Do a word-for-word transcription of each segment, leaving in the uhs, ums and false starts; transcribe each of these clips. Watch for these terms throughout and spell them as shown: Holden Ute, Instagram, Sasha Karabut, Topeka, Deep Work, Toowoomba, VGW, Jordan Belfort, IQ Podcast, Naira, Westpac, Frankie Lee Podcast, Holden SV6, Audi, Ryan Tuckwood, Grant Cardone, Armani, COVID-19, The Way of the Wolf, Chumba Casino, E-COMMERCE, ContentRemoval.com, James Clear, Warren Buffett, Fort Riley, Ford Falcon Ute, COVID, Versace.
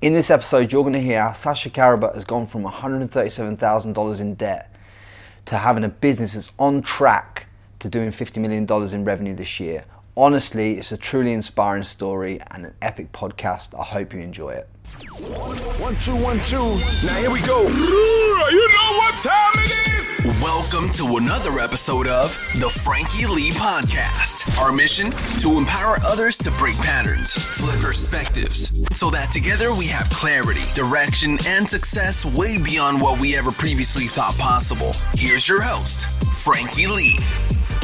In this episode, you're going to hear how Sasha Karabut has gone from one hundred thirty-seven thousand dollars in debt to having a business that's on track to doing fifty million dollars in revenue this year. Honestly, it's a truly inspiring story and an epic podcast. I hope you enjoy it. One, two, one, two. Now here we go. You know what time it is. Welcome to another episode of the Frankie Lee Podcast. Our mission, to empower others to break patterns, flip perspectives, so that together we have clarity, direction, and success way beyond what we ever previously thought possible. Here's your host, Frankie Lee.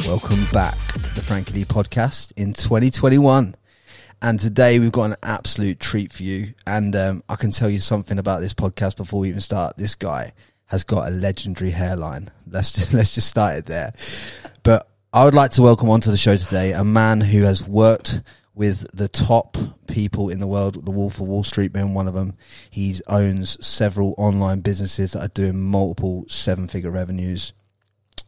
Welcome back to the Frankie Lee Podcast in twenty twenty-one. And today we've got an absolute treat for you. And um, I can tell you something about this podcast before we even start. This guy has got a legendary hairline. Let's just, let's just start it there. But I would like to welcome onto the show today a man who has worked with the top people in the world, the Wolf of Wall Street being one of them. He owns several online businesses that are doing multiple seven-figure revenues.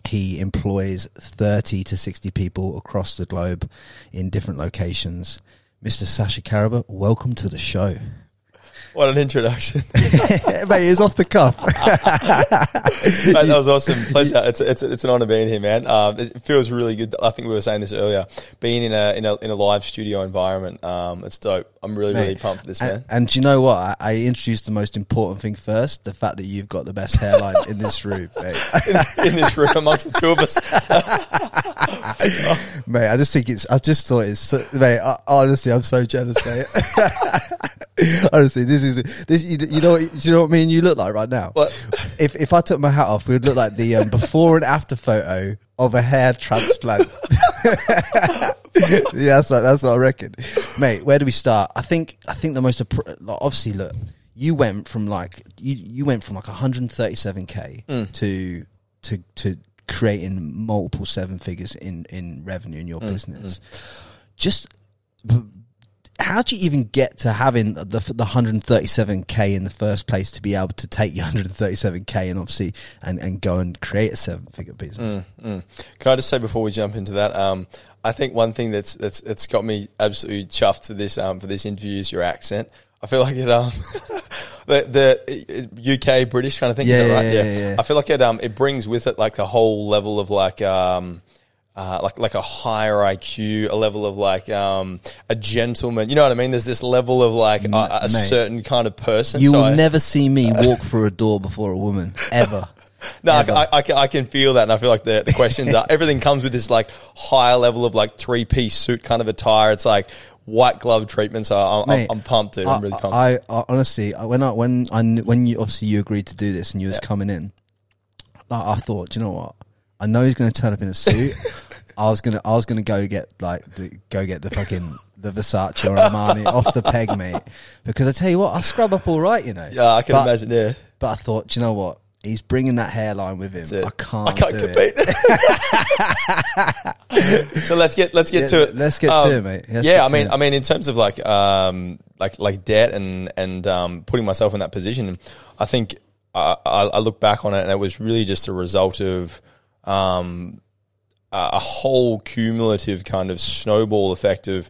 He employs thirty to sixty people across the globe in different locations. Mister Sasha Karabut, welcome to the show. What an introduction. Mate, it's off the cuff. Mate, that was awesome. Pleasure. It's it's it's an honour being here, man. Um, it feels really good. I think we were saying this earlier. Being in a in a, in a live studio environment, um, it's dope. I'm really, Mate, really pumped for this, and, man. And do you know what? I, I introduced the most important thing first, the fact that you've got the best hairline in this room, mate. In, in this room amongst the two of us. Oh. Mate, I just think it's, I just thought it's, so, mate, I, honestly, I'm so jealous, mate. Honestly, this is, this, you, you know what, you know what me and you look like right now? What? If if I took my hat off, we would look like the um, before and after photo of a hair transplant. Yeah, that's, like, that's what I reckon. Mate, where do we start? I think, I think the most, obviously, look, you went from like, you, you went from like one hundred thirty-seven K mm. to, to, to, creating multiple seven figures in, in revenue in your mm, business. Mm. Just how do you even get to having the, the one hundred thirty-seven K in the first place to be able to take your one hundred thirty-seven K and obviously and, and go and create a seven figure business? Mm, mm. Can I just say before we jump into that, um, I think one thing that's, that's, that's got me absolutely chuffed to this, um, for this interview is your accent. I feel like it, um, the, the U K British kind of thing, yeah, is that right? Yeah, yeah. yeah, I feel like it, um, it brings with it like a whole level of like, um, uh, like, like a higher I Q, a level of like, um, a gentleman. You know what I mean? There's this level of like a, a Mate, certain kind of person. You so will I, never see me walk through a door before a woman, ever. No, I, I, I can feel that, and I feel like the, the questions are everything comes with this like higher level of like three piece suit kind of attire. It's like white glove treatment, so I'm, Mate, I'm pumped, dude. I'm I, really pumped. I, I honestly, when I when I when you obviously you agreed to do this and you was yeah. coming in, I, I thought, do you know what? I know he's going to turn up in a suit. I was gonna, I was gonna go get like, the, go get the fucking the Versace or Armani off the peg, mate. Because I tell you what, I scrub up all right, you know. Yeah, I can but, imagine. Yeah, but I thought, do you know what? He's bringing that hairline with him. I can't. I can't compete. It. So let's get let's get yeah, to it. Let's get um, to it, mate. Let's yeah, I mean, it. I mean, in terms of like, um, like, like debt and and um, putting myself in that position, I think I, I, I look back on it, and it was really just a result of um, a whole cumulative kind of snowball effect of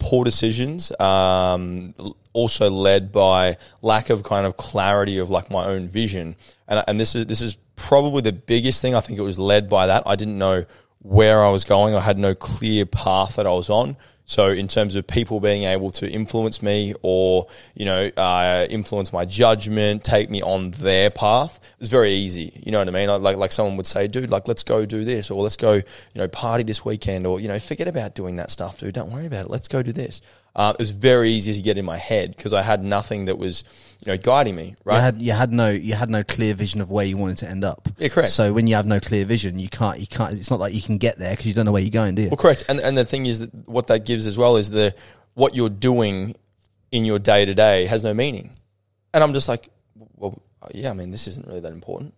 poor decisions. Um, also led by lack of kind of clarity of like my own vision. And and this is this is probably the biggest thing. I think it was led by that. I didn't know where I was going. I had no clear path that I was on. So in terms of people being able to influence me or, you know, uh, influence my judgment, take me on their path, it was very easy. You know what I mean? Like like someone would say, dude, like let's go do this, or let's go, you know, party this weekend, or, you know, forget about doing that stuff, dude. Don't worry about it. Let's go do this. Uh, it was very easy to get in my head because I had nothing that was, you know, guiding me. Right? You had, you had no, you had no clear vision of where you wanted to end up. Yeah, correct. So when you have no clear vision, you can't, you can't. It's not like you can get there because you don't know where you're going, do you? Well, correct. And and the thing is that what that gives as well is the what you're doing in your day to day has no meaning. And I'm just like, well, yeah, I mean, this isn't really that important.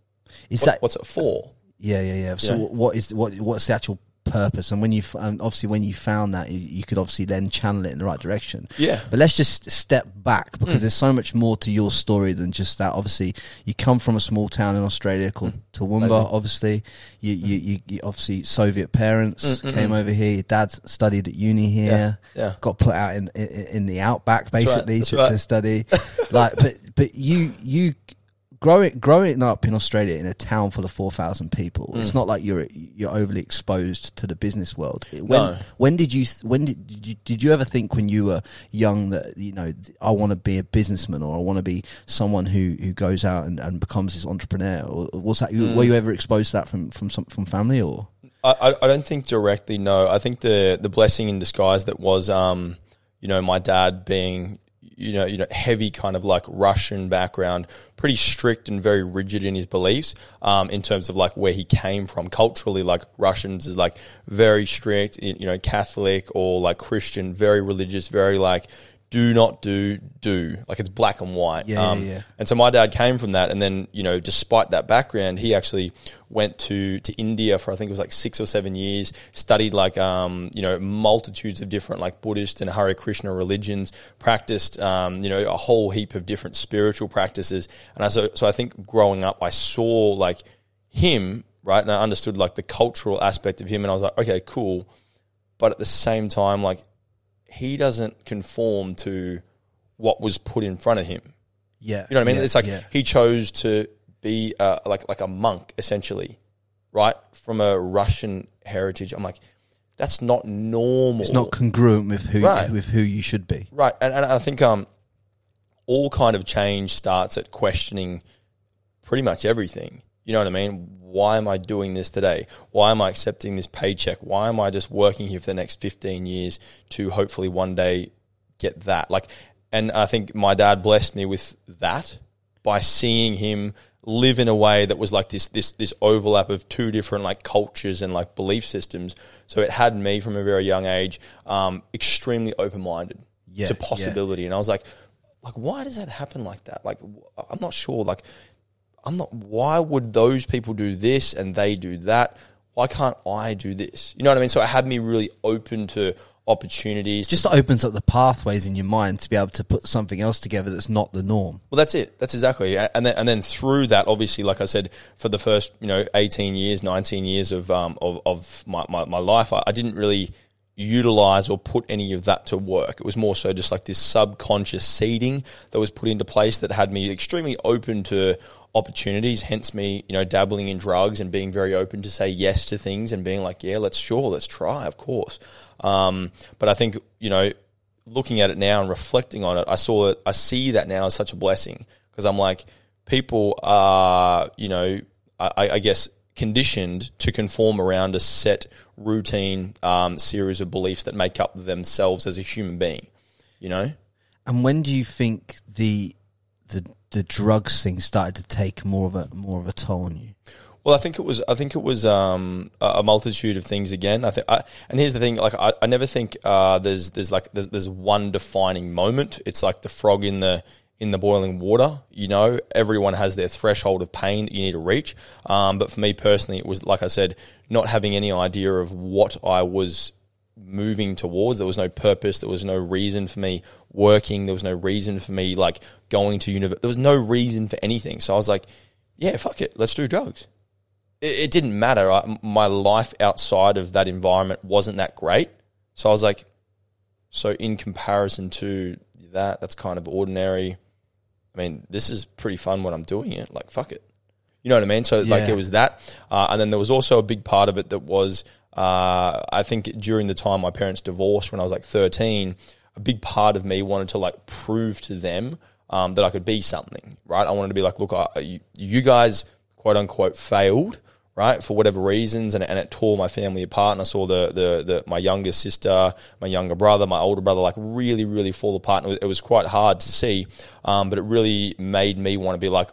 Is what, that what's it for? Yeah, yeah, yeah. So yeah. what is what what's the actual purpose. And when you and obviously when you found that, you, you could obviously then channel it in the right direction. Yeah. But let's just step back, because mm. there's so much more to your story than just that. Obviously, you come from a small town in Australia called mm. Toowoomba. Maybe. Obviously, you, you you you obviously Soviet parents mm-hmm. came over here. Your dad studied at uni here. Yeah. Yeah. Got put out in in, in the outback basically. That's right. That's to, right. to study. Like, but but you you. Growing, growing up in Australia in a town full of four thousand people, mm. it's not like you're you're overly exposed to the business world. When, no. When did you when did, did you did you ever think when you were young that, you know, I want to be a businessman, or I want to be someone who, who goes out and, and becomes this entrepreneur? Or was that mm. were you ever exposed to that from from some, from family? Or I I don't think directly. No, I think the the blessing in disguise that was um you know my dad being. You know, you know, heavy kind of like Russian background, pretty strict and very rigid in his beliefs um, in terms of like where he came from culturally. Like Russians is like very strict, you know, Catholic or like Christian, very religious, very like do not do, do. Like it's black and white. Yeah, um, yeah, yeah. And so my dad came from that. And then, you know, despite that background, he actually went to, to India for I think it was like six or seven years, studied like, um, you know, multitudes of different like Buddhist and Hare Krishna religions, practiced, um, you know, a whole heap of different spiritual practices. And I, so, so I think growing up, I saw like him, right? And I understood like the cultural aspect of him, and I was like, okay, cool. But at the same time, like he doesn't conform to what was put in front of him. Yeah. You know what I mean? Yeah, it's like yeah. he chose to be uh, like like a monk essentially, right? From a Russian heritage. I'm like, that's not normal. It's not congruent with who right. with who you should be. Right. And, and I think um, all kind of change starts at questioning pretty much everything. You know what I mean? Why am I doing this today? Why am I accepting this paycheck? Why am I just working here for the next fifteen years to hopefully one day get that? Like, and I think my dad blessed me with that by seeing him live in a way that was like this this this overlap of two different like cultures and like belief systems. So it had me from a very young age um, extremely open-minded yeah, to possibility. Yeah. And I was like, like, why does that happen like that? Like, I'm not sure. Like, I'm not, why would those people do this and they do that? Why can't I do this? You know what I mean? So it had me really open to opportunities. Just to, opens up the pathways in your mind to be able to put something else together that's not the norm. Well, that's it. That's exactly. And then, and then through that, obviously, like I said, for the first, you know, eighteen years, nineteen years of, um, of, of my, my, my life, I, I didn't really utilize or put any of that to work. It was more so just like this subconscious seeding that was put into place that had me extremely open to opportunities, hence me, you know, dabbling in drugs and being very open to say yes to things and being like, yeah, let's sure, let's try, of course. Um, but I think, you know, looking at it now and reflecting on it, I saw that, I see that now as such a blessing, because I'm like, people are, you know, I, I guess conditioned to conform around a set routine um, series of beliefs that make up themselves as a human being, you know? And when do you think the, the, the drugs thing started to take more of a more of a toll on you? Well, I think it was I think it was um, a multitude of things again. I think, I, and here's the thing: like I, I never think uh, there's there's like there's, there's one defining moment. It's like the frog in the in the boiling water. You know, everyone has their threshold of pain that you need to reach. Um, but for me personally, it was like I said, not having any idea of what I was moving towards. There was no purpose. There was no reason for me working. There was no reason for me like going to university. There was no reason for anything. So I was like, yeah, fuck it. Let's do drugs. It, it didn't matter. I, my life outside of that environment wasn't that great. So I was like, so in comparison to that, that's kind of ordinary. I mean, this is pretty fun when I'm doing it. Like, fuck it. You know what I mean? So yeah. like it was that. Uh, and then there was also a big part of it that was, Uh, I think during the time my parents divorced when I was like thirteen, a big part of me wanted to like prove to them um, that I could be something, right? I wanted to be like, look, I, you, you guys quote unquote failed, right, for whatever reasons, and, and it tore my family apart. And I saw the, the the my younger sister, my younger brother, my older brother like really, really fall apart. And it was quite hard to see, um, but it really made me want to be like,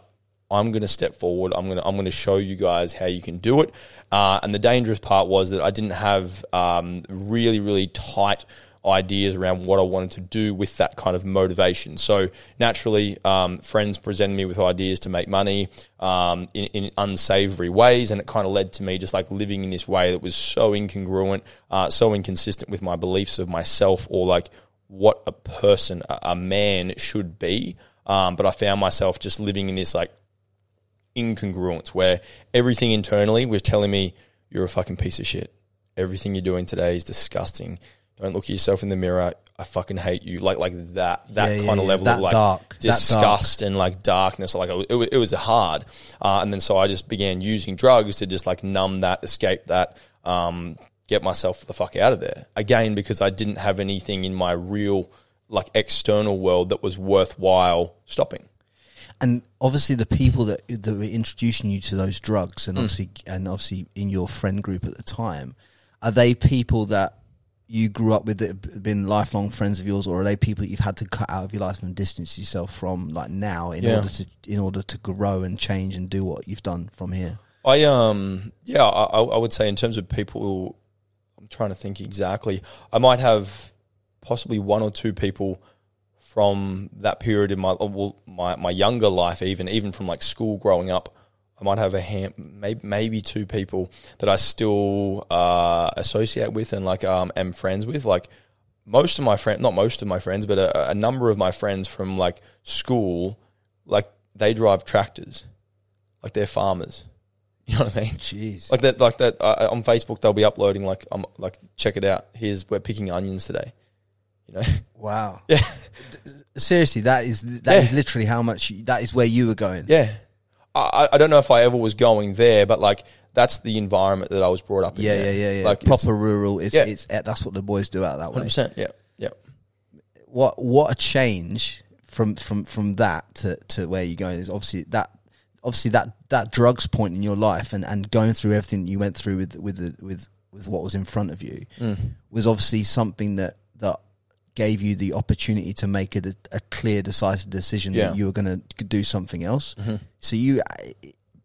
I'm going to step forward. I'm going to I'm going to show you guys how you can do it. Uh, and the dangerous part was that I didn't have um, really, really tight ideas around what I wanted to do with that kind of motivation. So naturally, um, friends presented me with ideas to make money um, in, in unsavory ways, and it kind of led to me just like living in this way that was so incongruent, uh, so inconsistent with my beliefs of myself or like what a person, a, a man should be. Um, but I found myself just living in this like incongruence where everything internally was telling me, you're a fucking piece of shit. Everything you're doing today is disgusting. Don't look at yourself in the mirror. I fucking hate you. Like like that that yeah, kind yeah, of level of like dark, disgust and like darkness. Like it, it, it was hard. Uh, and then so I just began using drugs to just like numb that, escape that, um, get myself the fuck out of there. Again, because I didn't have anything in my real like external world that was worthwhile stopping. And obviously the people that, that were introducing you to those drugs and obviously mm. and obviously in your friend group at the time, are they people that you grew up with that have been lifelong friends of yours, or are they people that you've had to cut out of your life and distance yourself from like now in yeah. order to in order to grow and change and do what you've done from here? I um yeah, I, I would say in terms of people, I'm trying to think exactly. I might have possibly one or two people from that period in my well, my my younger life, even even from like school growing up. I might have a hand, maybe, maybe two people that I still uh, associate with and like um, am friends with. Like most of my friends, not most of my friends, but a, a number of my friends from like school, like they drive tractors, like they're farmers. You know what I mean? Jeez. Like that, like that. Uh, on Facebook, they'll be uploading like, um, like check it out. Here's we're picking onions today. You know? Wow. Yeah. Seriously, that is that yeah. is literally how much you, that is where you were going. Yeah. I, I don't know if I ever was going there, but like that's the environment that I was brought up in. Yeah, yeah, yeah, yeah. Like proper it's, rural. It's, yeah. it's that's what the boys do out that way. one hundred percent. Yeah, yeah. What what a change from from from that to, to where you're going is obviously that obviously that, that drugs point in your life and, and going through everything you went through with with the, with with what was in front of you mm. was obviously something that that. gave you the opportunity to make a, a clear, decisive decision yeah. that you were going to do something else. Mm-hmm. So you,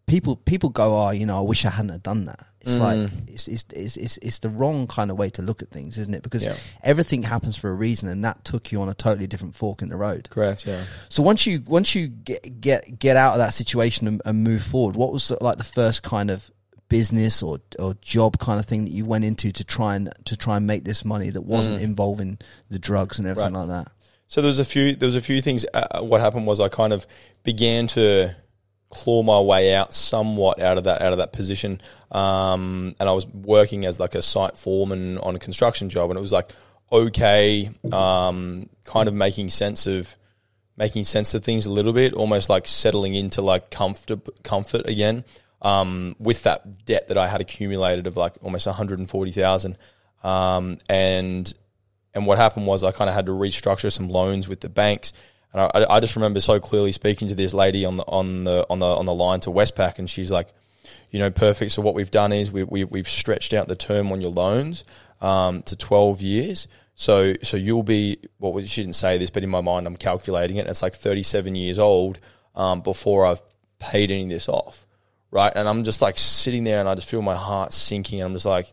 people, people go, "Oh, you know, I wish I hadn't done that." It's mm. like it's, it's it's it's the wrong kind of way to look at things, isn't it? Because yeah. everything happens for a reason, and that took you on a totally different fork in the road. Correct. Yeah. So once you once you get get, get out of that situation and, and move forward, what was the, like the first kind of business or or job kind of thing that you went into to try and to try and make this money that wasn't mm. involving the drugs and everything right. like that? So there was a few there was a few things. Uh, what happened was I kind of began to claw my way out somewhat out of that out of that position, um, and I was working as like a site foreman on a construction job, and it was like okay, um, kind of making sense of making sense of things a little bit, almost like settling into like comfort comfort again. Um, with that debt that I had accumulated of like almost one hundred forty thousand dollars. Um, and and what happened was I kind of had to restructure some loans with the banks. And I, I just remember so clearly speaking to this lady on the on the on the on the line to Westpac, and she's like, you know, perfect. So what we've done is we, we we've stretched out the term on your loans um, to twelve years. So so you'll be well, she didn't say this, but in my mind I'm calculating it. And it's like thirty-seven years old um, before I've paid any of this off. Right, and I'm just like sitting there, and I just feel my heart sinking, and I'm just like,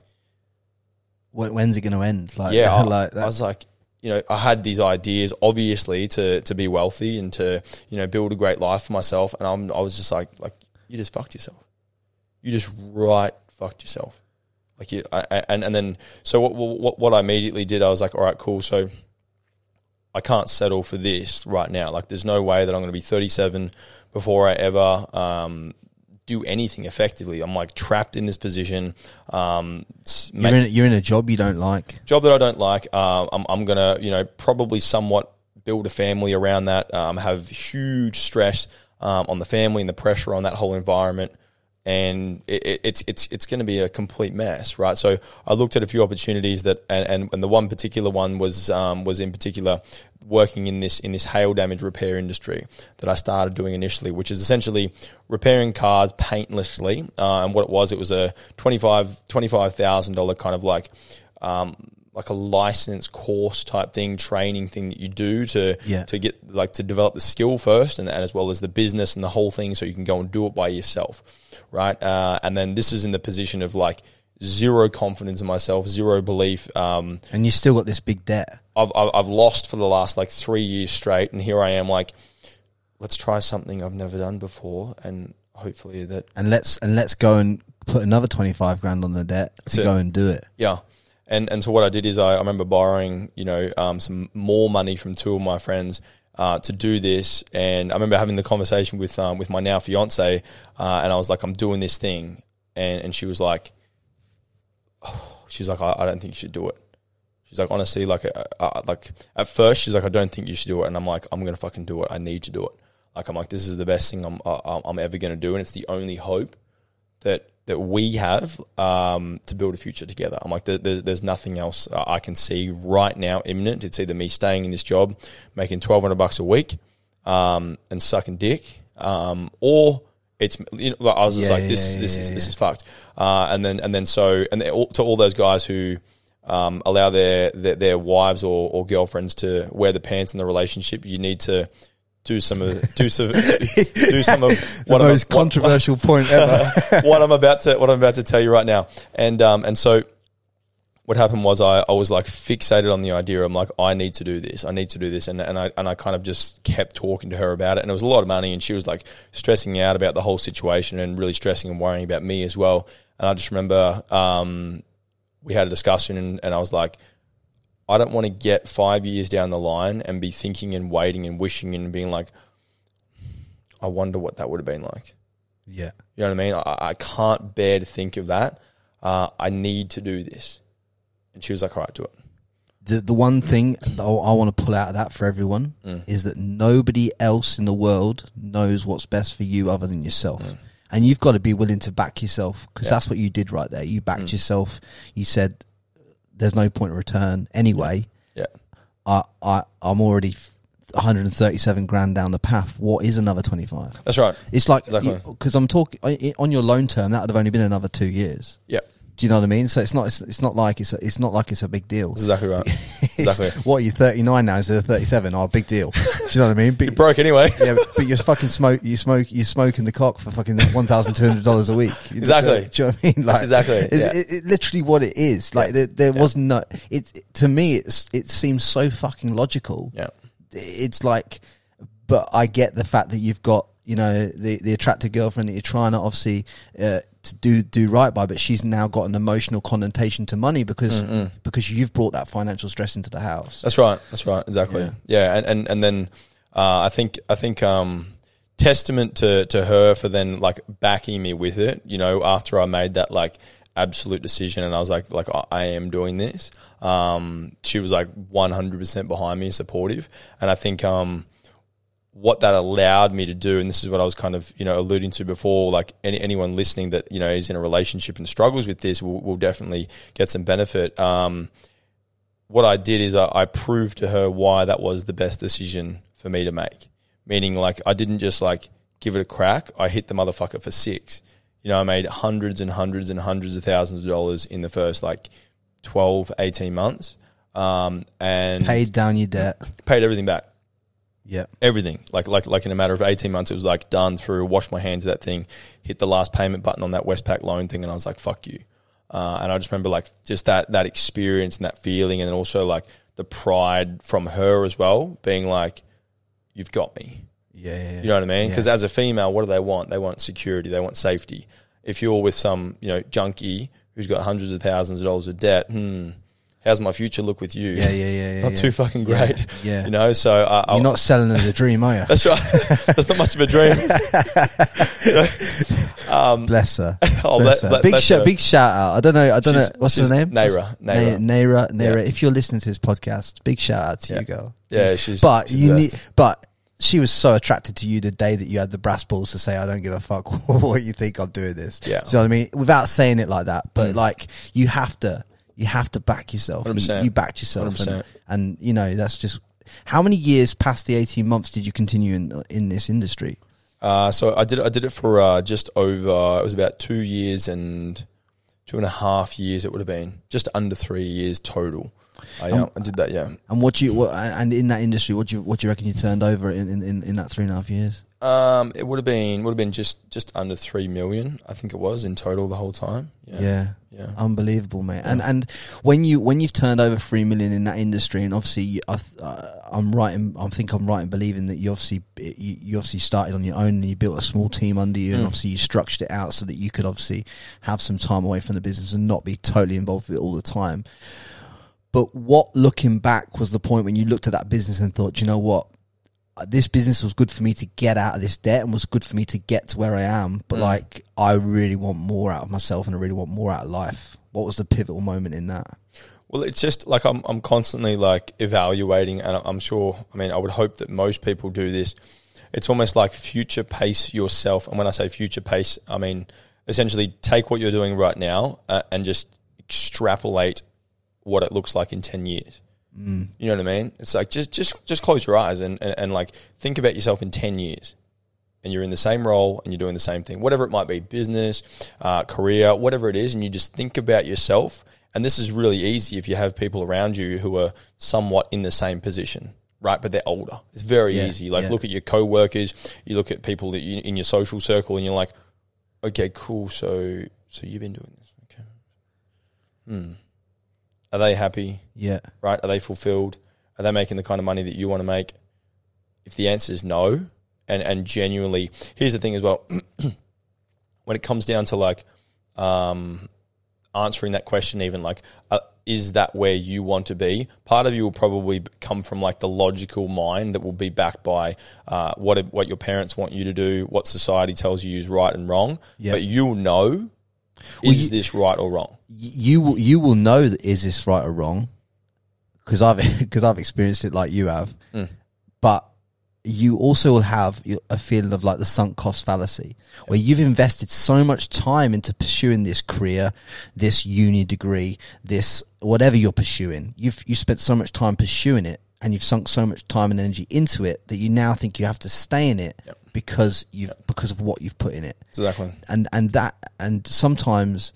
"When's it going to end?" Like, yeah, I, like that. I was like, you know, I had these ideas, obviously, to to be wealthy and to you know build a great life for myself, and I'm I was just like, like you just fucked yourself, you just right fucked yourself, like you, I, and and then so what what what I immediately did, I was like, all right, cool, so I can't settle for this right now. Like, there's no way that I'm going to be thirty-seven before I ever. Um, do anything effectively. I'm like trapped in this position. Um, you're, in a, you're in a job you don't like. Job that I don't like. Uh, I'm, I'm going to, you know, probably somewhat build a family around that, um, have huge stress um, on the family and the pressure on that whole environment. And it, it, it's it's it's going to be a complete mess, right? So I looked at a few opportunities that, and, and, and the one particular one was um, was in particular working in this in this hail damage repair industry that I started doing initially, which is essentially repairing cars paintlessly. Uh, and what it was, it was a twenty-five thousand dollars kind of like um, like a license course type thing, training thing that you do to yeah. to get like to develop the skill first, and, and as well as the business and the whole thing, so you can go and do it by yourself. Right, uh, and then this is in the position of like zero confidence in myself, zero belief. Um, and you still got this big debt. I've, I've lost for the last like three years straight, and here I am like, let's try something I've never done before, and hopefully that. And let's and let's go and put another twenty five grand on the debt to go and do it. Yeah, and and so what I did is I, I remember borrowing you know um, some more money from two of my friends uh, to do this, and I remember having the conversation with um, with my now fiance, uh, and I was like, I'm doing this thing, and and she was like, oh, she's like, I, I don't think you should do it. She's like, honestly, like, uh, uh, like at first, she's like, I don't think you should do it. And I'm like, I'm going to fucking do it. I need to do it. Like, I'm like, this is the best thing I'm uh, I'm ever going to do. And it's the only hope that that we have um, to build a future together. I'm like, there, there, there's nothing else I can see right now imminent. It's either me staying in this job, making twelve hundred bucks a week um, and sucking dick, um, or... It's you know, I was just yeah, like this yeah, this yeah, is yeah. this is fucked, uh, and then and then so and all, to all those guys who um, allow their, their their wives or, or girlfriends to wear the pants in the relationship, you need to do some of do some do some of what the most I'm, controversial what, point ever. what I'm about to what I'm about to tell you right now, and um and so what happened was I, I was like fixated on the idea. I'm like I need to do this. I need to do this, and and I and I kind of just kept talking to her about it, and it was a lot of money, and she was like stressing out about the whole situation and really stressing and worrying about me as well. And I just remember um, we had a discussion, and, and I was like, I don't want to get five years down the line and be thinking and waiting and wishing and being like, I wonder what that would have been like. Yeah, you know what I mean. I, I can't bear to think of that. Uh, I need to do this. And she was like, all right, do it. The, the one thing that I want to pull out of that for everyone mm. is that nobody else in the world knows what's best for you other than yourself. Mm. And you've got to be willing to back yourself, because yeah. that's what you did right there. You backed mm. yourself. You said, there's no point of return anyway. Yeah, I, I, I'm already one hundred thirty-seven grand down the path. What is another twenty-five? That's right. It's like, because exactly. I'm talking, on your loan term, that would have only been another two years. Yeah. Do you know what I mean? So it's not it's, it's not like it's a, it's not like it's a big deal. Exactly right. Exactly. What are you thirty-nine now instead of thirty-seven? Oh, big deal. Do you know what I mean? But, you're broke anyway. Yeah, but, but you're fucking smoke. You smoke. You're smoking the cock for fucking one thousand two hundred dollars a week. You exactly. Know, do you know what I mean? Like, that's exactly. It, yeah. it, it, literally what it is. Like yeah. there, there yeah. was no. It to me. It's it seems so fucking logical. Yeah. It's like, but I get the fact that you've got you know the the attractive girlfriend that you're trying to obviously. Uh, to do do right by, but she's now got an emotional connotation to money because Mm-mm. because you've brought that financial stress into the house. That's right. That's right. Exactly. Yeah. yeah. And, and and then uh, I think I think um, testament to to her for then like backing me with it. You know, after I made that like absolute decision, and I was like like I, I am doing this. Um, she was like one hundred percent behind me, supportive, and I think um. what that allowed me to do, and this is what I was kind of, you know, alluding to before, like any, anyone listening that, you know, is in a relationship and struggles with this will, will definitely get some benefit. Um, what I did is I, I proved to her why that was the best decision for me to make. Meaning like I didn't just like give it a crack. I hit the motherfucker for six. You know, I made hundreds and hundreds and hundreds of thousands of dollars in the first like twelve, eighteen months. Um, and paid down your debt. Paid everything back. Yeah, everything. Like, like, like in a matter of eighteen months, it was like done through. Washed my hands of that thing. Hit the last payment button on that Westpac loan thing, and I was like, "Fuck you." Uh, and I just remember like just that that experience and that feeling, and then also like the pride from her as well, being like, "You've got me." Yeah, yeah, yeah. You know what I mean? Because yeah. as a female, what do they want? They want security. They want safety. If you're with some you know junkie who's got hundreds of thousands of dollars of debt, hmm. how's my future look with you? Yeah, yeah, yeah. yeah not yeah. too fucking great. Yeah, yeah. You know, so... Uh, You're I'll, not selling her the dream, are you? That's right. That's not much of a dream. you know? um, bless her. Oh, bless that, her. That, big, sh- her. Big shout out. I don't know. I don't she's, know. What's her name? Naira. Naira. Naira. Naira. Yeah. If you're listening to this podcast, big shout out to yeah. you, girl. Yeah, she's... But she's you need... But... She was so attracted to you the day that you had the brass balls to say, I don't give a fuck what you think, I'm doing this. Yeah. You know what I mean? Without saying it like that, but mm. like you have to, you have to back yourself. one hundred percent. You, you backed yourself. And, and you know, that's just, how many years past the eighteen months did you continue in in this industry? Uh, so I did, I did it for uh, just over, it was about two years and two and a half years it would have been, just under three years total. I, um, I did that, yeah. And what you what, and in that industry, what do you what do you reckon you turned over in, in, in that three and a half years? Um, it would have been would have been just, just under three million, I think it was in total the whole time. Yeah, yeah, yeah. Unbelievable, mate. Yeah. And and when you when you've turned over three million in that industry, and obviously you, I th- I'm right, in, I think I'm right in believing that you obviously you, you obviously started on your own and you built a small team under you, mm. and obviously you structured it out so that you could obviously have some time away from the business and not be totally involved with it all the time. But what, looking back, was the point when you looked at that business and thought, do you know what? This business was good for me to get out of this debt and was good for me to get to where I am. But, mm. like, I really want more out of myself and I really want more out of life. What was the pivotal moment in that? Well, it's just, like, I'm I'm constantly, like, evaluating. And I'm sure, I mean, I would hope that most people do this. It's almost like future pace yourself. And when I say future pace, I mean, essentially take what you're doing right now uh, and just extrapolate what it looks like in ten years. Mm. You know what I mean? It's like, just just just close your eyes and, and, and like think about yourself in ten years and you're in the same role and you're doing the same thing, whatever it might be, business, uh, career, whatever it is. And you just think about yourself. And this is really easy if you have people around you who are somewhat in the same position, right? But they're older. It's very yeah, easy. Like yeah. Look at your coworkers, you look at people that you, in your social circle and you're like, okay, cool. So, so you've been doing this. Okay. Hmm. Are they happy? Yeah. Right? Are they fulfilled? Are they making the kind of money that you want to make? If the answer is no, and, and genuinely, here's the thing as well. When it comes down to like um, answering that question, even like, uh, is that where you want to be? Part of you will probably come from like the logical mind that will be backed by uh, what what your parents want you to do, what society tells you is right and wrong. Yep. But you'll know. Well, is you, this right or wrong? You will you will know that is this right or wrong, because I've because I've experienced it like you have. Mm. But you also will have a feeling of like the sunk cost fallacy, yeah. where you've invested so much time into pursuing this career, this uni degree, this whatever you're pursuing. You've you spent so much time pursuing it, and you've sunk so much time and energy into it that you now think you have to stay in it. Yep. Because you've yep. because of what you've put in it, exactly, and and that and sometimes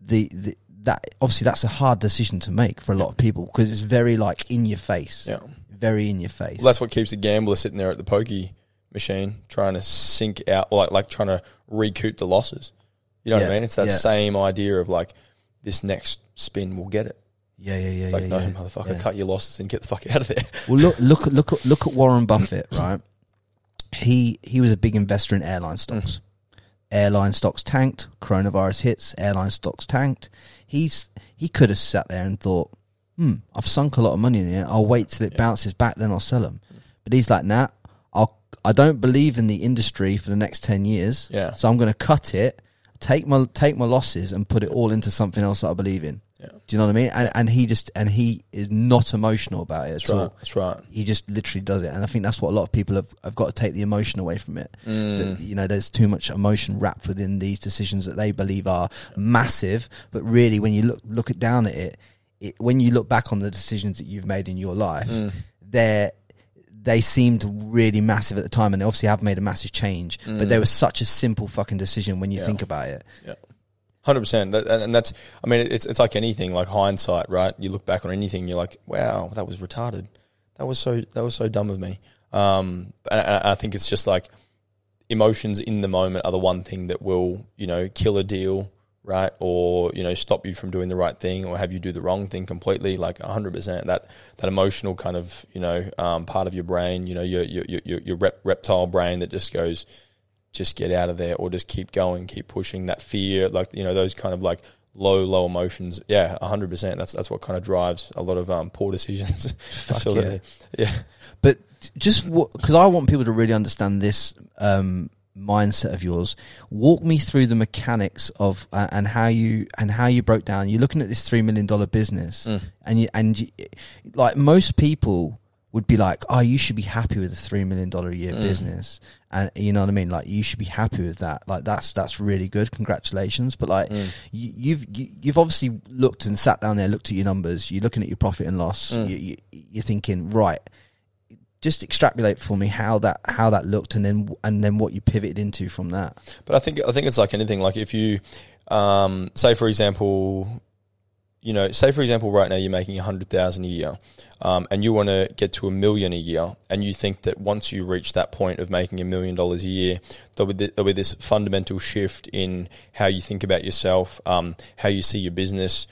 the, the that obviously that's a hard decision to make for a lot of people because it's very like in your face, yeah, very in your face. Well, that's what keeps the gambler sitting there at the pokey machine trying to sink out, like like trying to recoup the losses. You know yeah. what I mean? It's that yeah. same idea of like this next spin will get it. Yeah, yeah, yeah. It's like yeah, no, yeah. motherfucker, yeah. cut your losses and get the fuck out of there. Well, look, look, look, look, look at Warren Buffett, right? He he was a big investor in airline stocks. Mm. Airline stocks tanked. Coronavirus hits. Airline stocks tanked. He's he could have sat there and thought, "Hmm, I've sunk a lot of money in here. I'll wait till it yeah. bounces back, then I'll sell them." But he's like, "Nah, I'll I don't believe in the industry for the next ten years. Yeah. So I'm going to cut it, take my take my losses, and put it all into something else that I believe in." Yeah. Do you know what I mean? And, and he just and he is not emotional about it at that's all. Right, that's right. He just literally does it, and I think that's what a lot of people have, have got to take the emotion away from it. Mm. That, you know, there's too much emotion wrapped within these decisions that they believe are massive, but really, when you look look down at it, it when you look back on the decisions that you've made in your life, mm. they're. They seemed really massive at the time, and they obviously have made a massive change. Mm. But they were such a simple fucking decision when you yeah. think about it. Yeah. one hundred percent. That, and that's, I mean, it's it's like anything, like hindsight, right? You look back on anything, you're like, wow, that was retarded. That was so that was so dumb of me. Um, and I think it's just like emotions in the moment are the one thing that will, you know, kill a deal, right? Or, you know, stop you from doing the right thing or have you do the wrong thing completely. Like one hundred percent that, that emotional kind of, you know, um, part of your brain, you know, your your your, your rep, reptile brain that just goes, just get out of there or just keep going, keep pushing, that fear, like, you know, those kind of like low, low emotions. Yeah, one hundred percent. That's that's what kind of drives a lot of um, poor decisions. Fuck yeah. They, yeah. But just what, because I want people to really understand this um, mindset of yours, walk me through the mechanics of uh, and how you and how you broke down. You're looking at this three million dollars business mm. and, you, and you, like most people would be like, oh, you should be happy with a three million dollars a year mm. business. And you know what I mean? Like you should be happy with that. Like that's, that's really good. Congratulations. But like mm. you, you've, you, you've obviously looked and sat down there, looked at your numbers. You're looking at your profit and loss. Mm. You, you, you're thinking, right, just extrapolate for me how that, how that looked. And then, and then what you pivoted into from that. But I think, I think it's like anything. Like if you, um, say for example, you know, say for example, right now you're making one hundred thousand dollars a year um, and you want to get to a million a year, and you think that once you reach that point of making a million dollars a year, there'll be, th- there'll be this fundamental shift in how you think about yourself, um, how you see your business.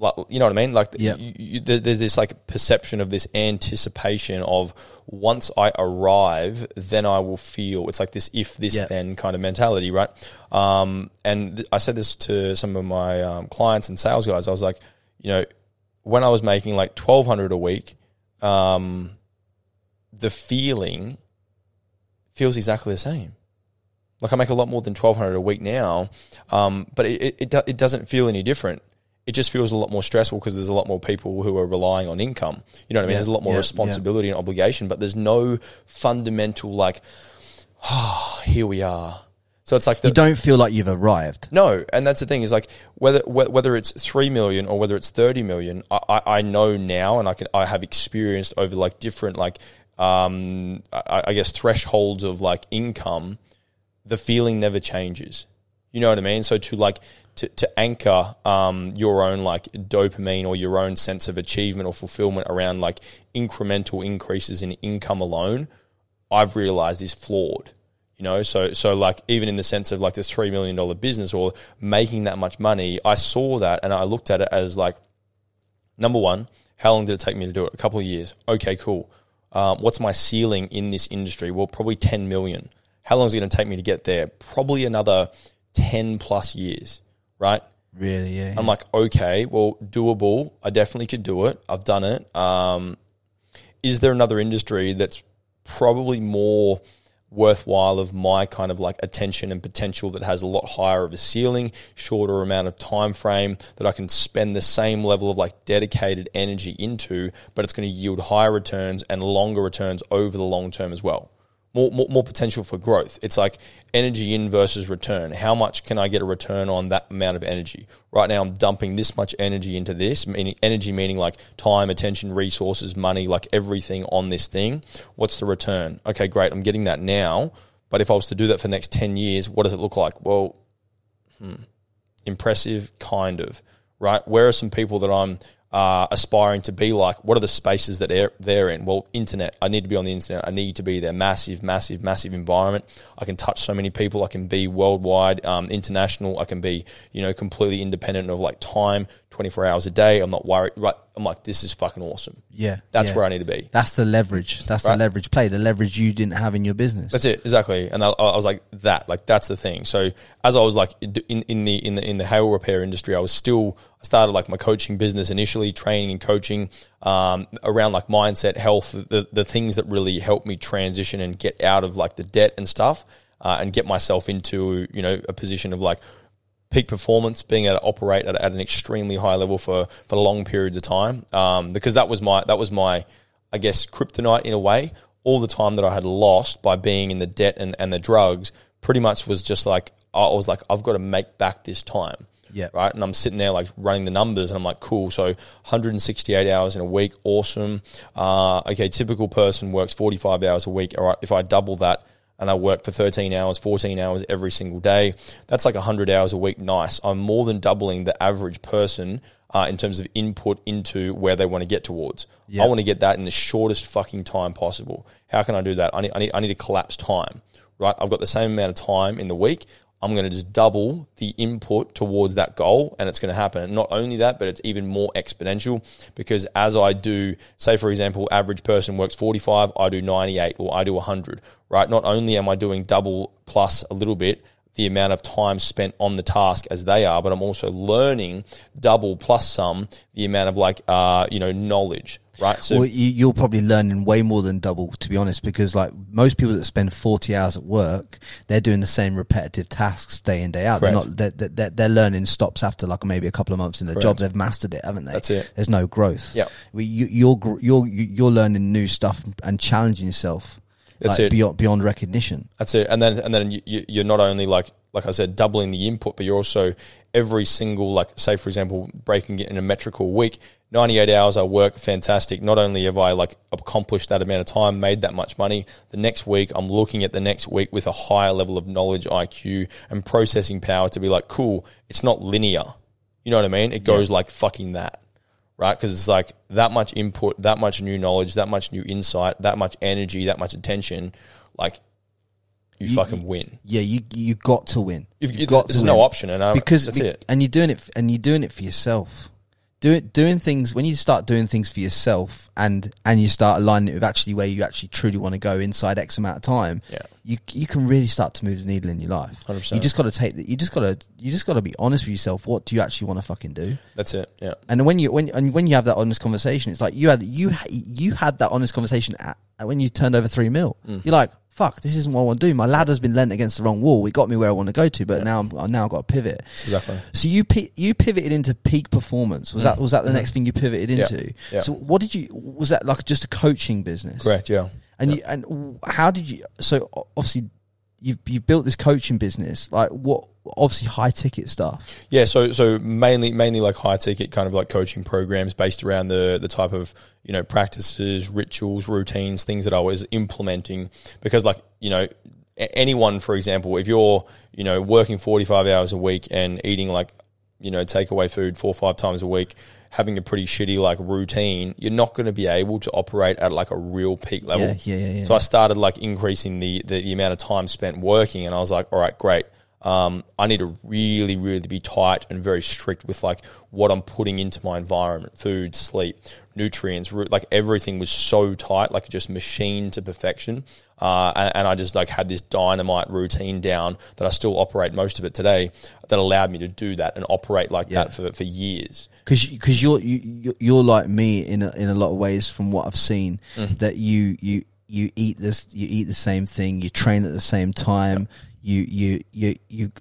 Like, you know what I mean? Like yep. you, you, there's this like perception of this anticipation of once I arrive, then I will feel. It's like this if this yep. then kind of mentality, right? Um, and th- I said this to some of my um, clients and sales guys. I was like, you know, when I was making like twelve hundred dollars a week, um, the feeling feels exactly the same. Like I make a lot more than twelve hundred dollars a week now, um, but it it, it, do- it doesn't feel any different. It just feels a lot more stressful because there's a lot more people who are relying on income. You know what I mean? Yeah, there's a lot more yeah, responsibility yeah. and obligation, but there's no fundamental like, oh, here we are. So it's like the, you don't feel like you've arrived. No, and that's the thing is like whether whether it's three million or whether it's thirty million, I, I know now, and I can I have experienced over like different like um I, I guess thresholds of like income. The feeling never changes. You know what I mean? So to like. To, to anchor um, your own like dopamine or your own sense of achievement or fulfillment around like incremental increases in income alone, I've realized is flawed, you know? So, so like even in the sense of like this three million dollars business or making that much money, I saw that and I looked at it as like, number one, how long did it take me to do it? A couple of years. Okay, cool. Um, what's my ceiling in this industry? Well, probably ten million. How long is it going to take me to get there? Probably another ten plus years. Right? Really, yeah. I'm yeah. like, okay, well, doable. I definitely could do it. I've done it. Um, is there another industry that's probably more worthwhile of my kind of like attention and potential that has a lot higher of a ceiling, shorter amount of time frame that I can spend the same level of like dedicated energy into, but it's going to yield higher returns and longer returns over the long term as well? More, more more potential for growth. It's like energy in versus return. How much can I get a return on that amount of energy? Right now I'm dumping this much energy into this, meaning energy meaning like time, attention, resources, money, like everything on this thing. What's the return? Okay, great. I'm getting that now. But if I was to do that for the next ten years, what does it look like? Well, hmm, impressive kind of, right? Where are some people that I'm Uh, aspiring to be like? What are the spaces that they're, they're in? Well, internet. I need to be on the internet. I need to be there. Massive, massive, massive environment. I can touch so many people. I can be worldwide, um, international. I can be, you know, completely independent of like time, twenty-four hours a day. I'm not worried. Right? I'm like, this is fucking awesome. Yeah. That's yeah. where I need to be. That's the leverage. That's right? The leverage play, the leverage you didn't have in your business. That's it. Exactly. And I, I was like that, like that's the thing. So as I was like in, in the, in the, in the hail repair industry, I was still, I started like my coaching business initially, training and coaching um, around like mindset, health, the, the things that really helped me transition and get out of like the debt and stuff uh, and get myself into, you know, a position of like peak performance, being able to operate at, at an extremely high level for, for long periods of time um, because that was my, that was my, I guess, kryptonite in a way. All the time that I had lost by being in the debt and, and the drugs pretty much was just like, I was like, I've got to make back this time. Yeah. Right. And I'm sitting there like running the numbers and I'm like, cool. So one hundred sixty-eight hours in a week. Awesome. Uh, okay. Typical person works forty-five hours a week. All right. If I double that and I work for thirteen hours, fourteen hours every single day, that's like one hundred hours a week. Nice. I'm more than doubling the average person uh, in terms of input into where they want to get towards. Yeah. I want to get that in the shortest fucking time possible. How can I do that? I need, I need, I need to collapse time, right? I've got the same amount of time in the week. I'm going to just double the input towards that goal and it's going to happen. And not only that, but it's even more exponential because as I do, say for example, average person works forty-five, I do ninety-eight or I do one hundred, right? Not only am I doing double plus a little bit, the amount of time spent on the task as they are, but I'm also learning double plus some, the amount of like, uh, you know, knowledge, right? So well, you, you're probably learning way more than double, to be honest, because like most people that spend forty hours at work, they're doing the same repetitive tasks day in, day out. Correct. They're not, they're, they're, their learning stops after like maybe a couple of months in the Correct. job. They've mastered it, haven't they? That's it. There's no growth. Yeah. You, you're, you're, you're learning new stuff and challenging yourself. That's like it. Beyond, beyond recognition. That's it. And then and then you, you, you're not only like like I said, doubling the input, but you're also every single like say for example breaking it in a metrical week. ninety-eight hours I work, fantastic. Not only have I like accomplished that amount of time, made that much money, the next week I'm looking at the next week with a higher level of knowledge, I Q, and processing power to be like, cool. It's not linear. You You know what I mean? It goes yeah. like fucking that, right? Because it's like that much input, that much new knowledge, that much new insight, that much energy, that much attention, like you, you fucking win. Yeah, you you got to win. You've, You've got there's to win. no option, and I, because that's be, it. And you're doing it, and you're doing it for yourself. Do, doing things when you start doing things for yourself, and and you start aligning it with actually where you actually truly want to go inside X amount of time. Yeah, you you can really start to move the needle in your life. one hundred percent You just got to take that. You just got to you just got to be honest with yourself. What do you actually want to fucking do? That's it. Yeah. And when you when and when you have that honest conversation, it's like you had you you had that honest conversation at, at when you turned over three mil. Mm. You're like, fuck, this isn't what I want to do. My ladder's been lent against the wrong wall. It got me where I want to go to, but yeah. now I'm now I've got to pivot. Exactly. So you you pivoted into peak performance. Was mm. that was that the mm-hmm. next thing you pivoted into? Yeah. Yeah. So what did you? Was that like just a coaching business? Correct. Yeah. And yeah. You, and how did you? So obviously you've you've built this coaching business. Like what? Obviously high ticket stuff. Yeah. So so mainly mainly like high ticket kind of like coaching programs based around the the type of, you know, practices, rituals, routines, things that I was implementing. Because like, you know, anyone, for example, if you're, you know, working forty-five hours a week and eating like, you know, takeaway food four or five times a week, having a pretty shitty like routine, you're not going to be able to operate at like a real peak level. Yeah, yeah, yeah, yeah. So I started like increasing the, the, the amount of time spent working, and I was like, all right, great. Um, I need to really, really be tight and very strict with like what I'm putting into my environment, food, sleep, nutrients, root, like everything was so tight, like just machined to perfection. Uh, and, and I just like had this dynamite routine down that I still operate most of it today that allowed me to do that and operate like yeah. that for, for years. Cause, cause you're, you, you're like me in a, in a lot of ways from what I've seen mm-hmm. that you, you, you eat this, you eat the same thing, you train at the same time. Yep. You, you, you, you,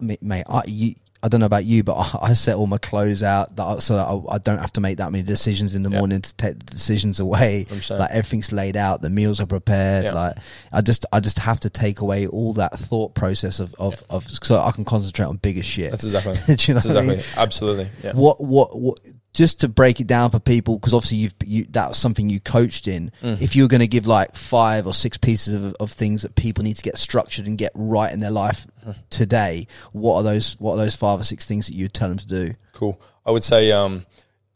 mate, I, you, I don't know about you, but I, I set all my clothes out that I, so that I, I don't have to make that many decisions in the yeah. morning to take the decisions away. Like everything's laid out, the meals are prepared. Yeah. Like I just, I just have to take away all that thought process of, of, yeah. of so I can concentrate on bigger shit. That's exactly. Do you know That's what exactly. I mean? Absolutely. Yeah. What, what, what, just to break it down for people, because obviously you've, you, that was something you coached in. Mm. If you were going to give like five or six pieces of, of things that people need to get structured and get right in their life mm. today, what are those? What are those five or six things that you'd tell them to do? Cool. I would say um,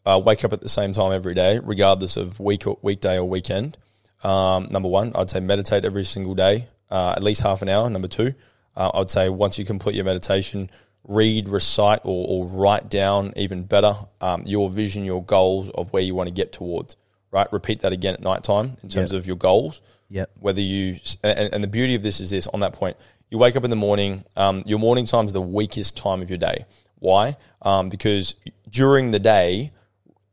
uh, wake up at the same time every day, regardless of week or weekday or weekend. Um, number one, I'd say meditate every single day, uh, at least half an hour. Number two, uh, I'd say once you complete your meditation, read, recite, or, or write down even better um, your vision, your goals of where you want to get towards, right? Repeat that again at nighttime in terms yep. of your goals. Yeah. Whether you and, and the beauty of this is this, on that point, you wake up in the morning, um, your morning time is the weakest time of your day. Why? Um, because during the day,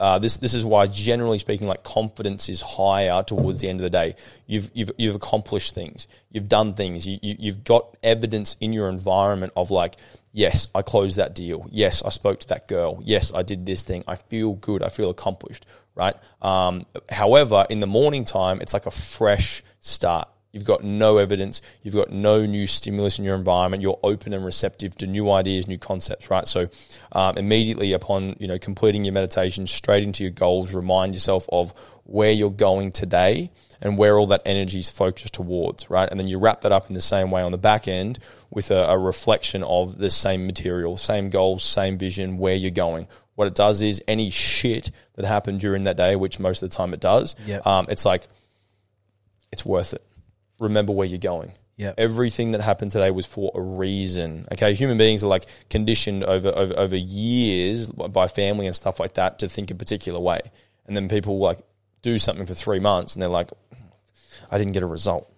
uh, this this is why generally speaking, like confidence is higher towards the end of the day. You've you've you've accomplished things, you've done things, you, you you've got evidence in your environment of like, yes, I closed that deal. Yes, I spoke to that girl. Yes, I did this thing. I feel good. I feel accomplished, right? Um, however, in the morning time, it's like a fresh start. You've got no evidence. You've got no new stimulus in your environment. You're open and receptive to new ideas, new concepts, right? So um, immediately upon, you know, completing your meditation, straight into your goals, remind yourself of where you're going today and where all that energy is focused towards, right? And then you wrap that up in the same way on the back end with a, a reflection of the same material, same goals, same vision, where you're going. What it does is any shit that happened during that day, which most of the time it does, yep. um, it's like, it's worth it. Remember where you're going. Yeah. Everything that happened today was for a reason. Okay. Human beings are like conditioned over, over, over years by family and stuff like that to think a particular way. And then people like do something for three months and they're like, I didn't get a result.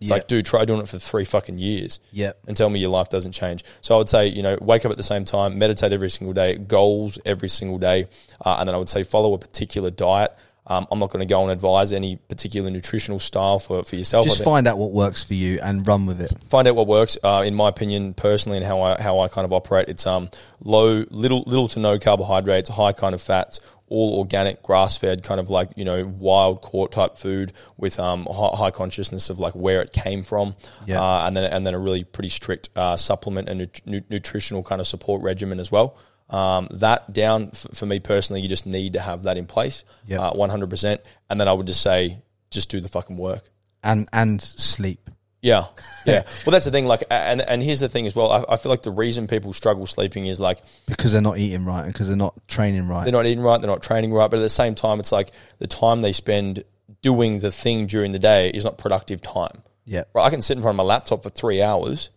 It's yep. like, dude, try doing it for three fucking years yep. and tell me your life doesn't change. So I would say, you know, wake up at the same time, meditate every single day, goals every single day. Uh, and then I would say follow a particular diet. Um, I'm not going to go and advise any particular nutritional style for, for yourself. Just find out what works for you and run with it. Find out what works. Uh, in my opinion, personally, and how I how I kind of operate, it's um low, little little to no carbohydrates, high kind of fats, all organic, grass fed, kind of like, you know, wild caught type food with um high, high consciousness of like where it came from, yeah. uh, and then and then a really pretty strict uh, supplement and nu- nutritional kind of support regimen as well. Um, that down f- for me personally, you just need to have that in place, yep. uh, one hundred percent. And then I would just say, just do the fucking work and and sleep. Yeah, yeah. Well, that's the thing. Like, and and here's the thing as well. I, I feel like the reason people struggle sleeping is like because they're not eating right and because they're not training right. They're not eating right. They're not training right. But at the same time, it's like the time they spend doing the thing during the day is not productive time. Yeah. Right. I can sit in front of my laptop for three hours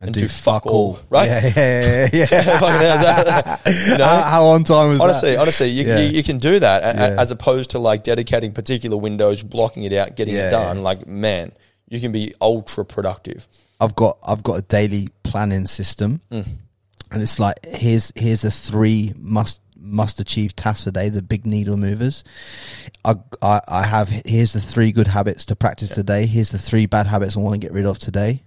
and, and do, do fuck all. all. Right. Yeah. Yeah. Yeah. yeah. You know? how, how on time is honestly, that? Honestly, honestly, you, yeah. you you can do that yeah. as opposed to like dedicating particular windows, blocking it out, getting yeah, it done. Yeah. Like, man. You can be ultra productive. I've got I've got a daily planning system, mm. and it's like here's here's the three must must achieve tasks a day, the big needle movers. I I, I have here's the three good habits to practice yeah. today. Here's the three bad habits I want to get rid of today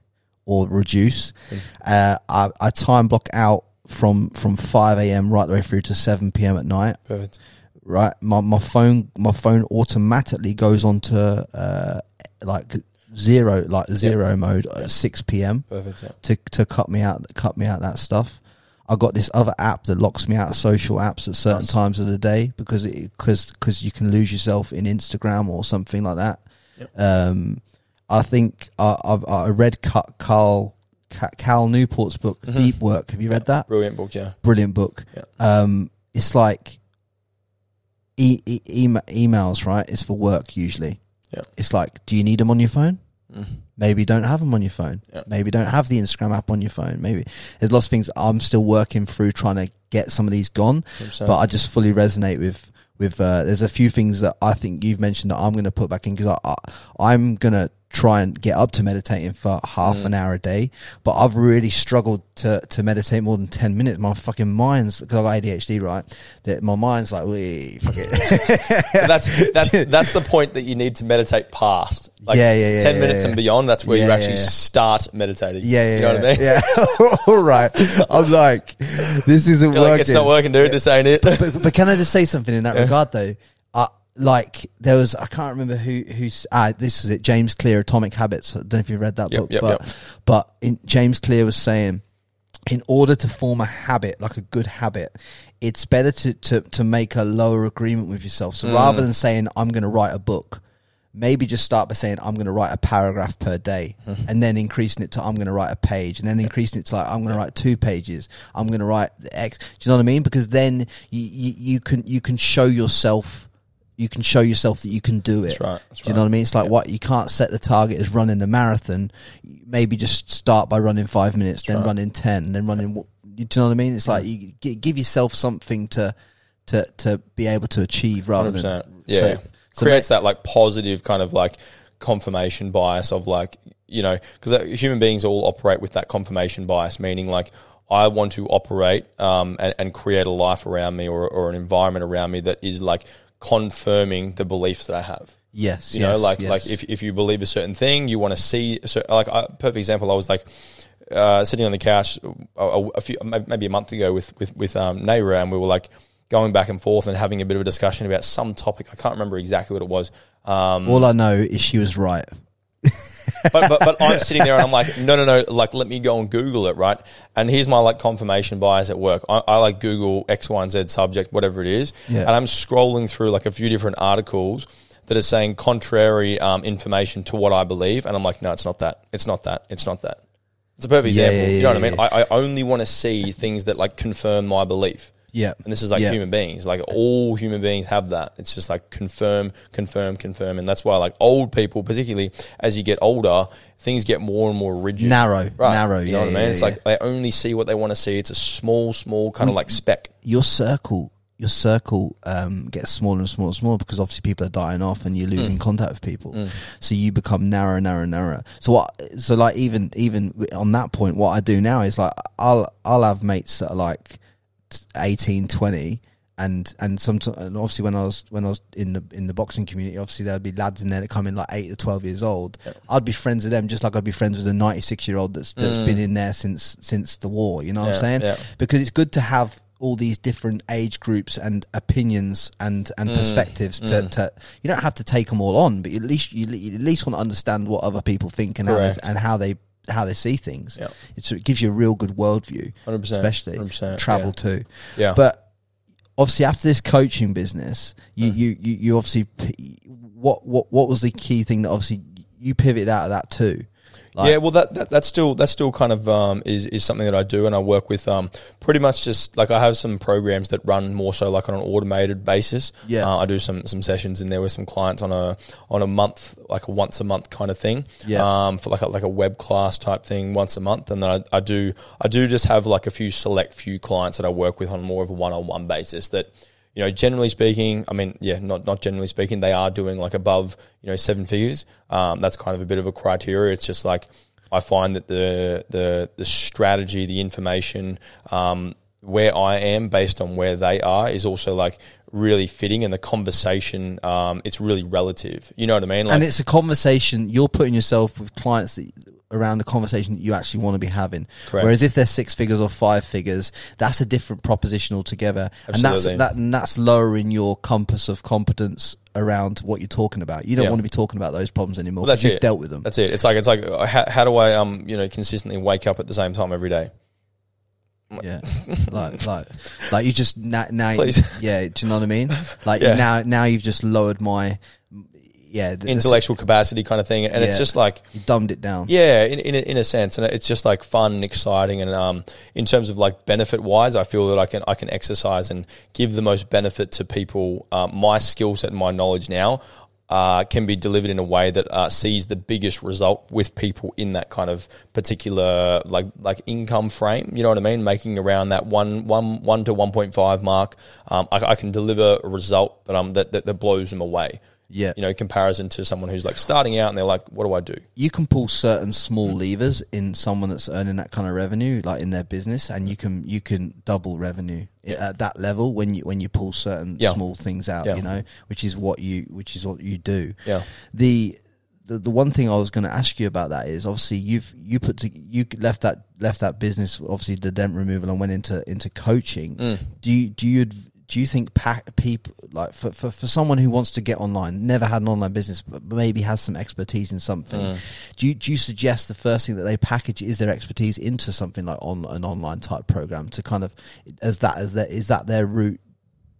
or reduce. Mm. Uh, I, I time block out from from five a m right the way through to seven p m at night. Perfect. Right, my my phone my phone automatically goes on to uh, like. Zero like zero yep. mode at yep. six p m Perfect, yep. to to cut me out cut me out that stuff. I got this other app that locks me out of social apps at certain nice. times of the day because it because because you can lose yourself in Instagram or something like that. Yep. Um, I think I I've, I read Carl Cal Newport's book mm-hmm. Deep Work. Have you read yep. that? Brilliant book, yeah. Brilliant book. Yep. Um, it's like e- e- e- emails, right? It's for work usually. Yep. It's like, do you need them on your phone? Mm. Maybe don't have them on your phone. Yep. Maybe don't have the Instagram app on your phone. Maybe there's lots of things I'm still working through trying to get some of these gone. one hundred percent. But I just fully resonate with with. Uh, there's a few things that I think you've mentioned that I'm going to put back in because I, I I'm going to try and get up to meditating for half mm. an hour a day. But I've really struggled to to meditate more than ten minutes. My fucking mind's because I have A D H D, right? That my mind's like, wee, fuck it. that's that's that's the point that you need to meditate past. Like yeah, yeah, yeah. Ten yeah, minutes yeah. and beyond. That's where yeah, you actually yeah, yeah. start meditating. Yeah, yeah. You know yeah, what I mean? Yeah. All right. I'm like, this isn't You're working. Like, it's not working, dude. Yeah. This ain't it. But, but, but can I just say something in that yeah. regard, though? I, Like there was, I can't remember who who's. Ah, this is it. James Clear, Atomic Habits. I don't know if you read that yep, book, yep, but yep. but in, James Clear was saying, in order to form a habit, like a good habit, it's better to to to make a lower agreement with yourself. So mm. rather than saying I'm going to write a book, maybe just start by saying I'm going to write a paragraph per day, mm-hmm. and then increasing it to I'm going to write a page, and then increasing it to like I'm going to write two pages. I'm going to write X. Do you know what I mean? Because then you you, you can you can show yourself. You can show yourself that you can do it. That's right. That's do you know right. what I mean? It's like yeah. what you can't set the target as running a marathon. Maybe just start by running five minutes, that's then right. running ten, then running. Do you know what I mean? It's yeah. like you give yourself something to to to be able to achieve rather one hundred percent. Than yeah. So, yeah. So creates that like positive kind of like confirmation bias of like you know because human beings all operate with that confirmation bias, meaning like I want to operate um and, and create a life around me or or an environment around me that is like. Confirming the beliefs that I have. Yes, you yes, know, like yes. like if if you believe a certain thing, you want to see. So, like a perfect example, I was like uh, sitting on the couch a, a few maybe a month ago with with with um, Naira, and we were like going back and forth and having a bit of a discussion about some topic. I can't remember exactly what it was. Um, All I know is she was right. but, but but I'm sitting there and I'm like, no, no, no, like let me go and Google it, right? And here's my like confirmation bias at work. I, I like Google X, Y, and Z subject, whatever it is. Yeah. And I'm scrolling through like a few different articles that are saying contrary um, information to what I believe. And I'm like, no, it's not that. It's not that. It's not that. It's a perfect yeah, example. Yeah, yeah, you know what yeah, I mean? Yeah. I, I only want to see things that like confirm my belief. Yeah. And this is like yeah. human beings. Like all human beings have that. It's just like confirm, confirm, confirm. And that's why like old people, particularly as you get older, things get more and more rigid. Narrow. Right. Narrow. You know yeah, what I mean? Yeah, it's yeah. like they only see what they want to see. It's a small, small kind well, of like speck. Your circle, your circle um, gets smaller and smaller and smaller because obviously people are dying off and you're losing mm. contact with people. Mm. So you become narrower, narrower, narrower. So what, so like even, even on that point, what I do now is like I'll, I'll have mates that are like, eighteen, twenty and and sometimes and obviously when I was when I was in the in the boxing community, obviously there'd be lads in there that come in like eight or twelve years old. Yeah. I'd be friends with them just like I'd be friends with a ninety-six year old that's that's mm. been in there since since the war. You know yeah, what I'm saying? Yeah. Because it's good to have all these different age groups and opinions and and mm. perspectives. To, mm. to you don't have to take them all on, but at least you, you at least want to understand what other people think and how they, and how they. how they see things. Yep. It's, it gives you a real good worldview, one hundred percent, especially one hundred percent, travel yeah. too. Yeah. But obviously after this coaching business, you, mm. you, you, you obviously, what, what, what was the key thing that obviously you pivoted out of that too? Like, yeah, well, that, that that's still that's still kind of um, is is something that I do, and I work with um pretty much just like I have some programs that run more so like on an automated basis. Yeah, uh, I do some some sessions in there with some clients on a on a month like a once a month kind of thing. Yeah, um, for like a, like a web class type thing once a month, and then I, I do I do just have like a few select few clients that I work with on more of a one on one basis that. You know, generally speaking, I mean, yeah, not not generally speaking, they are doing like above, you know, seven figures. Um, that's kind of a bit of a criteria. It's just like I find that the the the strategy, the information, um, where I am based on where they are is also like really fitting, and the conversation, um, it's really relative. You know what I mean? Like, and it's a conversation you're putting yourself with clients that. Around the conversation that you actually want to be having. Correct. Whereas if they're six figures or five figures, that's a different proposition altogether. Absolutely. And that's, that, and that's lowering your compass of competence around what you're talking about. You don't yeah. want to be talking about those problems anymore. Well, that's it. You've dealt with them. That's it. It's like, it's like, how, how do I, um, you know, consistently wake up at the same time every day? Yeah, like like like you just now, now Please. yeah. Do you know what I mean? Like yeah. now now you've just lowered my. Yeah, intellectual capacity kind of thing, and yeah, it's just like you dumbed it down. Yeah, in in a, in a sense, and it's just like fun and exciting, and um, in terms of like benefit wise, I feel that I can I can exercise and give the most benefit to people. Uh, my skill set and my knowledge now uh, can be delivered in a way that uh, sees the biggest result with people in that kind of particular like like income frame. You know what I mean? Making around that one one one to one point five mark, um, I, I can deliver a result that um that, that, that blows them away. Yeah, you know, in comparison to someone who's like starting out and they're like, what do I do? You can pull certain small levers in someone that's earning that kind of revenue, like in their business, and you can you can double revenue yeah. at that level when you when you pull certain yeah. small things out, yeah. you know, which is what you which is what you do. Yeah. The the, the one thing I was going to ask you about that is obviously you've you put to, you left that left that business, obviously the dent removal, and went into into coaching. Mm. Do you do you Do you think people like for, for for someone who wants to get online, never had an online business, but maybe has some expertise in something? Mm. Do you do you suggest the first thing that they package is their expertise into something like on, an online type program to kind of as that as that is that their route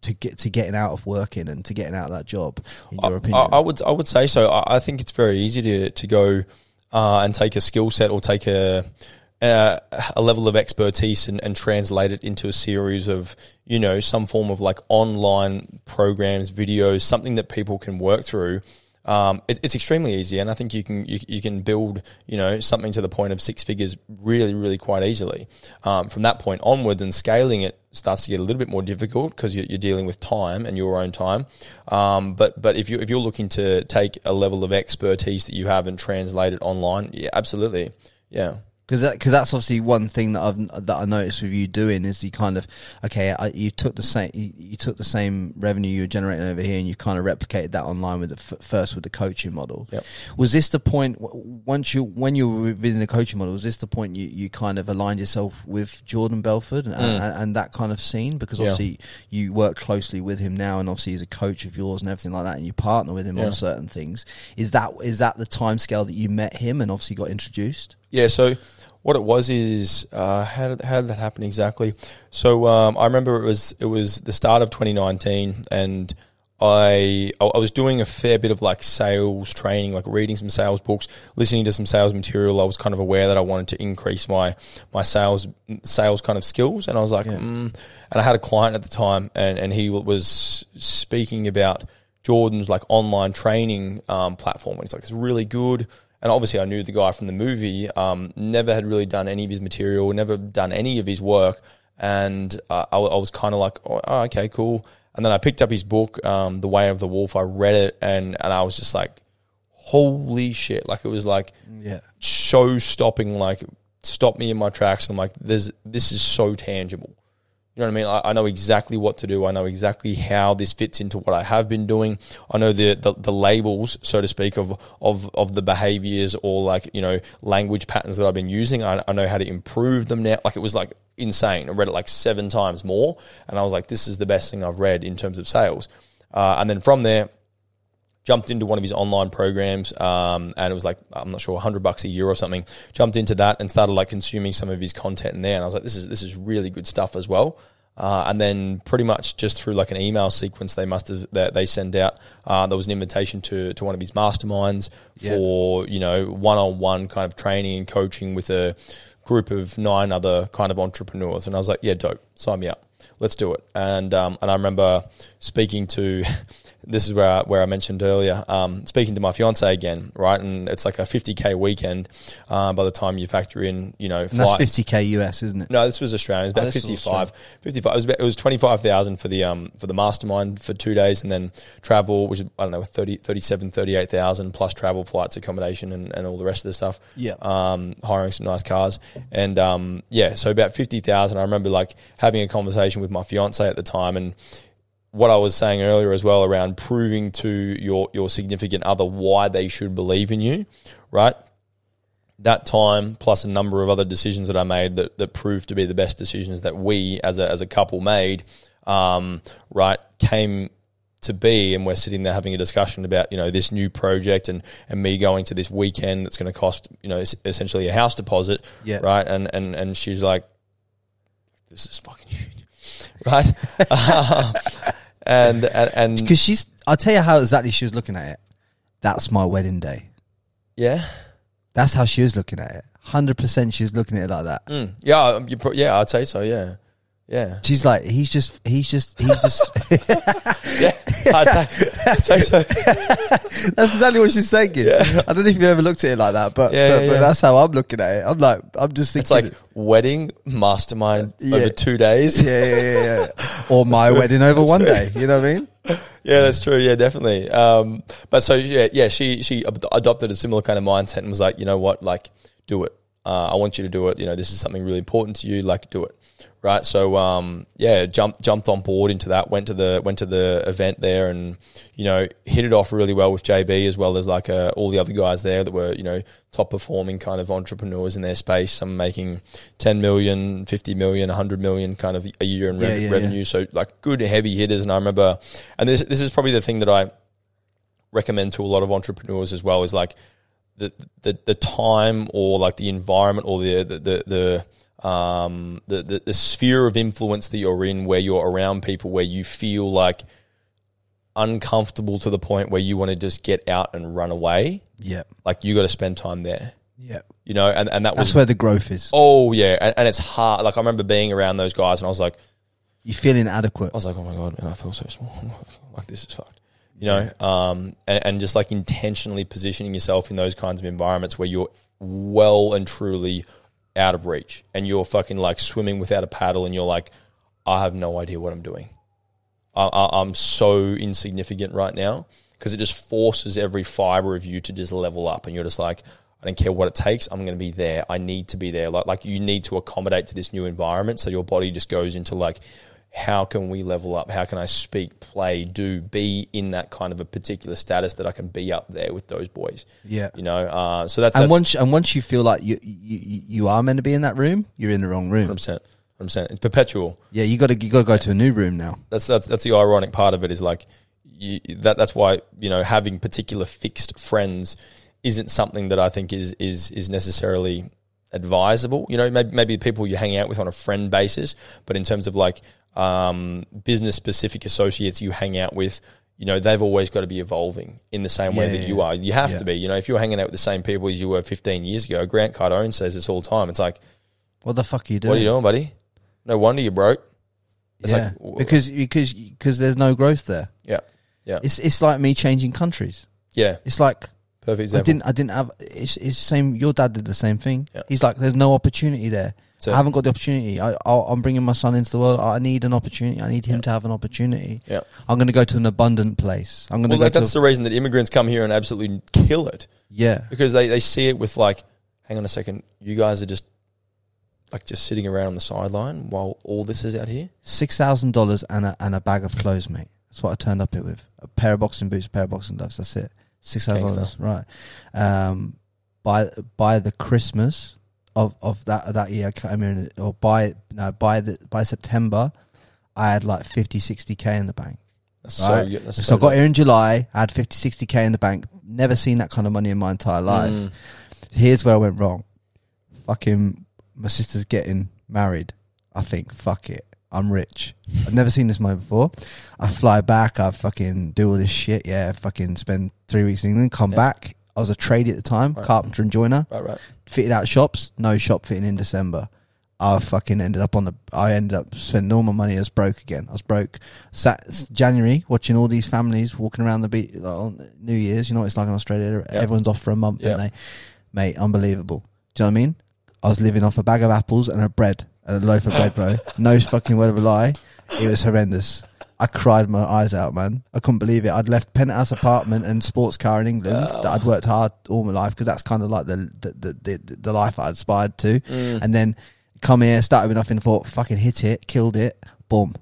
to get to getting out of working and to getting out of that job? In your I, opinion, I, I would I would say so. I, I think it's very easy to to go uh, and take a skill set or take a. Uh, a level of expertise and, and translate it into a series of, you know, some form of like online programs, videos, something that people can work through. Um, it, it's extremely easy, and I think you can you, you can build, you know, something to the point of six figures really, really quite easily. Um, from that point onwards, and scaling it starts to get a little bit more difficult because you're, you're dealing with time and your own time. Um, but but if you if you're looking to take a level of expertise that you have and translate it online, yeah, absolutely, yeah. Because that, that's obviously one thing that I've that I noticed with you doing is you kind of okay I, you took the same you, you took the same revenue you were generating over here and you kind of replicated that online with the f first with the coaching model. Yep. Was this the point once you when you were within the coaching model? Was this the point you, you kind of aligned yourself with Jordan Belfort and, mm. and, and that kind of scene? Because obviously yeah. you work closely with him now, and obviously he's a coach of yours and everything like that, and you partner with him yeah. on certain things. Is that is that the time scale that you met him and obviously got introduced? Yeah, so what it was is uh, how did how did that happen exactly? So um, I remember it was it was the start of twenty nineteen, and I I was doing a fair bit of like sales training, like reading some sales books, listening to some sales material. I was kind of aware that I wanted to increase my my sales sales kind of skills, and I was like, yeah. mm. and I had a client at the time, and and he was speaking about Jordan's like online training um, platform, and he's like, it's really good. And obviously I knew the guy from the movie, um, never had really done any of his material, never done any of his work. And uh, I, I was kind of like, oh, okay, cool. And then I picked up his book, um, The Way of the Wolf. I read it, and, and I was just like, holy shit. Like, it was like yeah. show stopping, like stopped me in my tracks. I'm like, There's, this is so tangible. You know what I mean? I, I know exactly what to do. I know exactly how this fits into what I have been doing. I know the the, the labels, so to speak, of of of the behaviors or like, you know, language patterns that I've been using. I, I know how to improve them now. Like, it was like insane. I read it like seven times more, and I was like, this is the best thing I've read in terms of sales. Uh, and then from there, jumped into one of his online programs, um, and it was like, I'm not sure, a hundred bucks a year or something. Jumped into that and started like consuming some of his content in there, and I was like, this is this is really good stuff as well. Uh, and then pretty much just through like an email sequence, they must have that they send out. Uh, there was an invitation to to one of his masterminds yeah. for you know one on one kind of training and coaching with a group of nine other kind of entrepreneurs. And I was like, yeah, dope, sign me up, let's do it. And um, and I remember speaking to this is where I, where I mentioned earlier, um, speaking to my fiance again, right? And it's like a fifty K weekend uh, by the time you factor in, you know, flights. And that's fifty K U S, isn't it? No, this was Australian. It was about oh, fifty-five. fifty-five. It was, about, it was twenty-five thousand for the um for the mastermind for two days, and then travel, which is, I don't know, thirty, thirty-seven, thirty-eight thousand plus travel, flights, accommodation, and, and all the rest of the stuff. Yeah. Um, hiring some nice cars. And um, yeah, so about fifty thousand. I remember like having a conversation with my fiance at the time, and what I was saying earlier as well around proving to your, your significant other why they should believe in you, right? That time plus a number of other decisions that I made that, that proved to be the best decisions that we as a, as a couple made, um, right, came to be, and we're sitting there having a discussion about, you know, this new project and, and me going to this weekend that's going to cost, you know, essentially a house deposit, yeah. right? And, and, and she's like, this is fucking huge. Right, um, and and because she's, I'll tell you how exactly she was looking at it. That's my wedding day. Yeah, that's how she was looking at it. one hundred percent she was looking at it like that. Mm. Yeah, you, yeah, I'd say so. Yeah, yeah. She's like, he's just, he's just, he's just. yeah, I'd say, I'd say so. That's exactly what she's saying. Yeah. I don't know if you ever looked at it like that, but yeah, but, yeah, but yeah. that's how I'm looking at it. I'm like, I'm just thinking, it's like wedding mastermind yeah. over two days. Yeah, yeah, yeah. yeah. Or my true. wedding over that's one true. day. You know what I mean? Yeah, that's true. Yeah, definitely. Um, but so yeah, yeah, she she adopted a similar kind of mindset and was like, you know what, like, do it. Uh, I want you to do it. You know, this is something really important to you. Like, do it. Right, so um, yeah, jumped jumped on board into that. Went to the went to the event there, and you know, hit it off really well with J B as well as like uh, all the other guys there that were you know top performing kind of entrepreneurs in their space. Some making ten million, fifty million, a hundred million kind of a year in re- yeah, yeah, revenue. Yeah. So like good heavy hitters. And I remember, and this this is probably the thing that I recommend to a lot of entrepreneurs as well is like the the, the time or like the environment or the the the, the Um, the, the the sphere of influence that you're in, where you're around people, where you feel like uncomfortable to the point where you want to just get out and run away. Yeah, like you got to spend time there. Yeah, you know, and and that that's was, where the growth is. Oh yeah, and, and it's hard. Like I remember being around those guys, and I was like, you feel inadequate. I was like, oh my god, and I feel so small. Like this is fucked. You know, um, and, and just like intentionally positioning yourself in those kinds of environments where you're well and truly out of reach, and you're fucking like swimming without a paddle, and you're like, I have no idea what I'm doing. I, I, I'm so insignificant right now, because it just forces every fiber of you to just level up, and you're just like, I don't care what it takes. I'm going to be there. I need to be there. Like, like you need to accommodate to this new environment, so your body just goes into like, how can we level up? How can I speak, play, do, be in that kind of a particular status that I can be up there with those boys? Yeah, you know. Uh, so that's and that's, once and once you feel like you, you you are meant to be in that room, you're in the wrong room. one hundred percent, one hundred percent. It's perpetual. Yeah, you got to you got to go yeah. to a new room now. That's that's that's the ironic part of it is like you, that. That's why you know having particular fixed friends isn't something that I think is is is necessarily advisable. You know, maybe maybe people you hang out with on a friend basis, but in terms of like. Um, business specific associates you hang out with, you know, they've always got to be evolving in the same yeah, way that yeah, you are. You have yeah. to be, you know, if you're hanging out with the same people as you were fifteen years ago, Grant Cardone says this all the time. It's like, what the fuck are you doing? What are you doing, buddy? No wonder you're broke. It's yeah. like, because, because, because there's no growth there. Yeah. Yeah. It's, it's like me changing countries. Yeah. It's like, perfect example. I didn't, I didn't have, it's, it's same. Your dad did the same thing. Yeah. He's like, there's no opportunity there. So, I haven't got the opportunity. I, I'll, I'm bringing my son into the world. I need an opportunity. I need him yeah. to have an opportunity. Yeah. I'm going to go to an abundant place. I'm going well, to go that, to that's a- the reason that immigrants come here and absolutely kill it. Yeah. Because they, they see it with like, hang on a second, you guys are just like just sitting around on the sideline while all this is out here? six thousand dollars and a, and a bag of clothes, mate. That's what I turned up here with. A pair of boxing boots, a pair of boxing gloves. That's it. six thousand dollars. Right. Um, by, by the Christmas... Of, of that of that year, I mean, or by no, by the by September, I had like fifty, sixty K in the bank. That's right? So, that's so, so I got here in July, I had fifty, sixty K in the bank. Never seen that kind of money in my entire life. Mm. Here's where I went wrong. Fucking, my sister's getting married. I think, fuck it. I'm rich. I've never seen this moment before. I fly back. I fucking do all this shit. Yeah, fucking spend three weeks in England, come yeah. back. I was a tradie at the time, right. carpenter and joiner. Right, right. Fitted out shops. No shop fitting in December. I fucking ended up on the, I ended up spending all my money. I was broke again. I was broke. Sat January, watching all these families walking around the beach, like, on New Year's. You know what it's like in Australia? Yep. Everyone's off for a month, yep. aren't they? Mate, unbelievable. Do you know what I mean? I was living off a bag of apples and a bread, and a loaf of bread, bro. No fucking word of a lie. It was horrendous. I cried my eyes out, man. I couldn't believe it. I'd left penthouse apartment and sports car in England oh. that I'd worked hard all my life, because that's kind of like the the, the, the, the life I aspired to. Mm. And then come here, started with nothing, thought, fucking hit it, killed it, boom,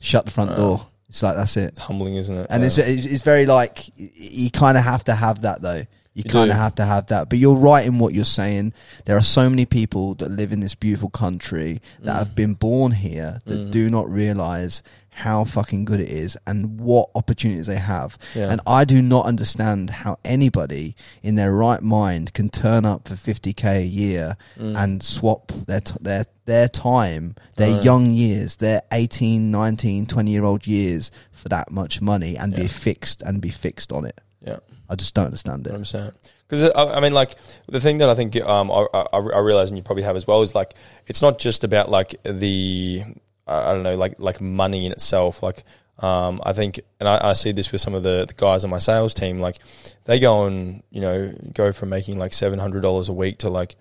shut the front oh. door. It's like, that's it. It's humbling, isn't it? And yeah. it's, it's it's very like, you kind of have to have that though. You, you kind of have to have that. But you're right in what you're saying. There are so many people that live in this beautiful country that mm. have been born here that mm. do not realise how fucking good it is and what opportunities they have. Yeah. And I do not understand how anybody in their right mind can turn up for fifty K a year mm. and swap their t- their their time, their right. young years, their eighteen, nineteen, twenty-year-old years for that much money and yeah. be fixed and be fixed on it. Yeah. I just don't understand it. one hundred percent. Because, I, I mean, like, the thing that I think um, I, I, I realise, and you probably have as well, is, like, it's not just about, like, the, I don't know, like, like money in itself. Like, um, I think, and I, I see this with some of the, the guys on my sales team, like, they go and, you know, go from making, like, seven hundred dollars a week to, like,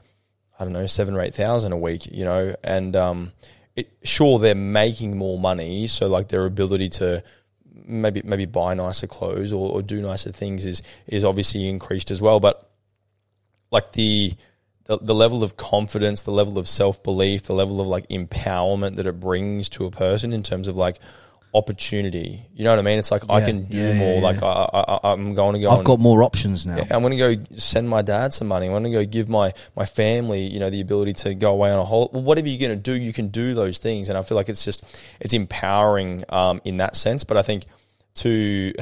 I don't know, seven or eight thousand a week, you know. And um, it, sure, they're making more money, so, like, their ability to maybe maybe buy nicer clothes or, or do nicer things is is obviously increased as well. But like the, the the level of confidence, the level of self-belief, the level of like empowerment that it brings to a person in terms of like opportunity, you know what I mean? It's like yeah, I can do yeah, more yeah, like yeah. I, I, I'm going to go I've and, got more options now. Yeah, I'm going to go send my dad some money. I'm going to go give my my family, you know, the ability to go away on a holiday. Well, whatever you're going to do, you can do those things. And I feel like it's just it's empowering um, in that sense. But I think to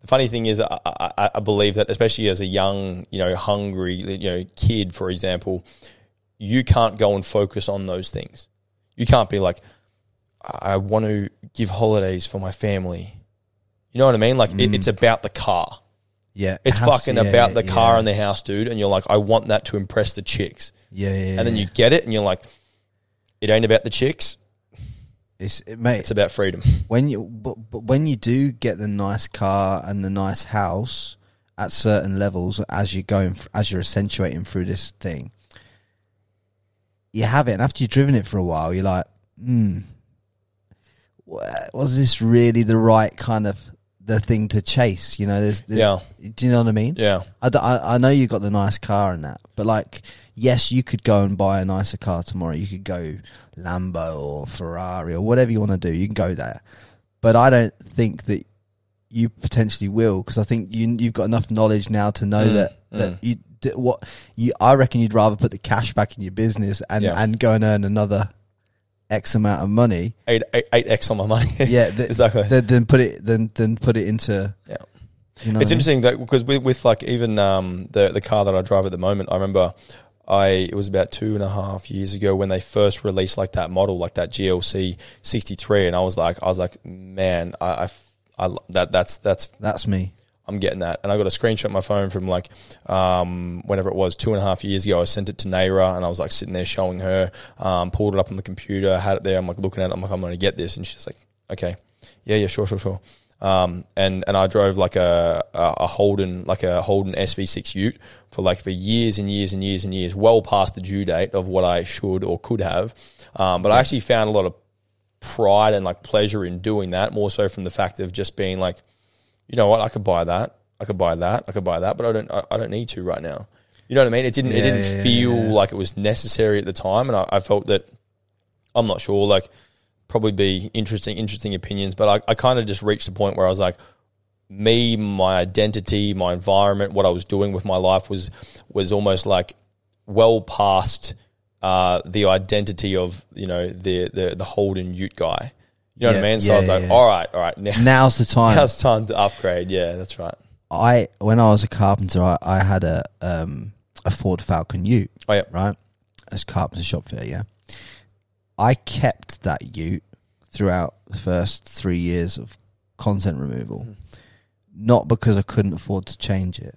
the funny thing is I, I, I believe that especially as a young, you know, hungry, you know, kid, for example, you can't go and focus on those things. You can't be like, I want to give holidays for my family. You know what I mean? Like mm. it, it's about the car. Yeah. It's house, fucking yeah, about the yeah, car yeah. and the house, dude. And you're like, I want that to impress the chicks. Yeah, yeah, yeah. And then you get it and you're like, it ain't about the chicks. It's, it, mate, it's about freedom. When you, but, but when you do get the nice car and the nice house at certain levels, as you're going, as you're accentuating through this thing, you have it. And after you've driven it for a while, you're like, hmm. was this really the right kind of the thing to chase? You know, there's, there's, yeah. do you know what I mean? Yeah. I, I, I know you got the nice car and that, but like, yes, you could go and buy a nicer car tomorrow. You could go Lambo or Ferrari or whatever you want to do. You can go there. But I don't think that you potentially will, because I think you, you've got enough knowledge now to know mm, that, that mm. you, what you, I reckon you'd rather put the cash back in your business and, yeah. and go and earn another X amount of money, eight, eight, eight X on my money. yeah, th- exactly. Th- then put it, then then put it into. Yeah, you know it's interesting that because with, with like even um the the car that I drive at the moment, I remember I it was about two and a half years ago when they first released like that model, like that G L C sixty-three, and I was like, I was like, man, I, I, I that that's that's that's me. I'm getting that. And I got a screenshot on my phone from like um, whenever it was, two and a half years ago. I sent it to Naira and I was like sitting there showing her, um, pulled it up on the computer, had it there. I'm like looking at it. I'm like, I'm going to get this. And she's like, okay. Yeah, yeah, sure, sure, sure. Um, and, and I drove like a, a, a Holden, like a Holden S V six Ute for like for years and years and years and years, well past the due date of what I should or could have. Um, but I actually found a lot of pride and like pleasure in doing that, more so from the fact of just being like, you know what? I could buy that. I could buy that. I could buy that. But I don't. I, I don't need to right now. You know what I mean? It didn't. Yeah, it didn't yeah, feel yeah. like it was necessary at the time, and I, I felt that I'm not sure. Like, probably be interesting, interesting opinions. But I, I kind of just reached the point where I was like, me, my identity, my environment, what I was doing with my life was was almost like well past uh, the identity of you know the the, the Holden Ute guy. You know yeah, what I mean? So yeah, I was like, yeah. all right, all right. Now, now's the time. Now's the time to upgrade. Yeah, that's right. I When I was a carpenter, I, I had a um, a Ford Falcon Ute. Oh, yeah. Right? As carpenter shop fitter, yeah. I kept that Ute throughout the first three years of content removal, mm. not because I couldn't afford to change it,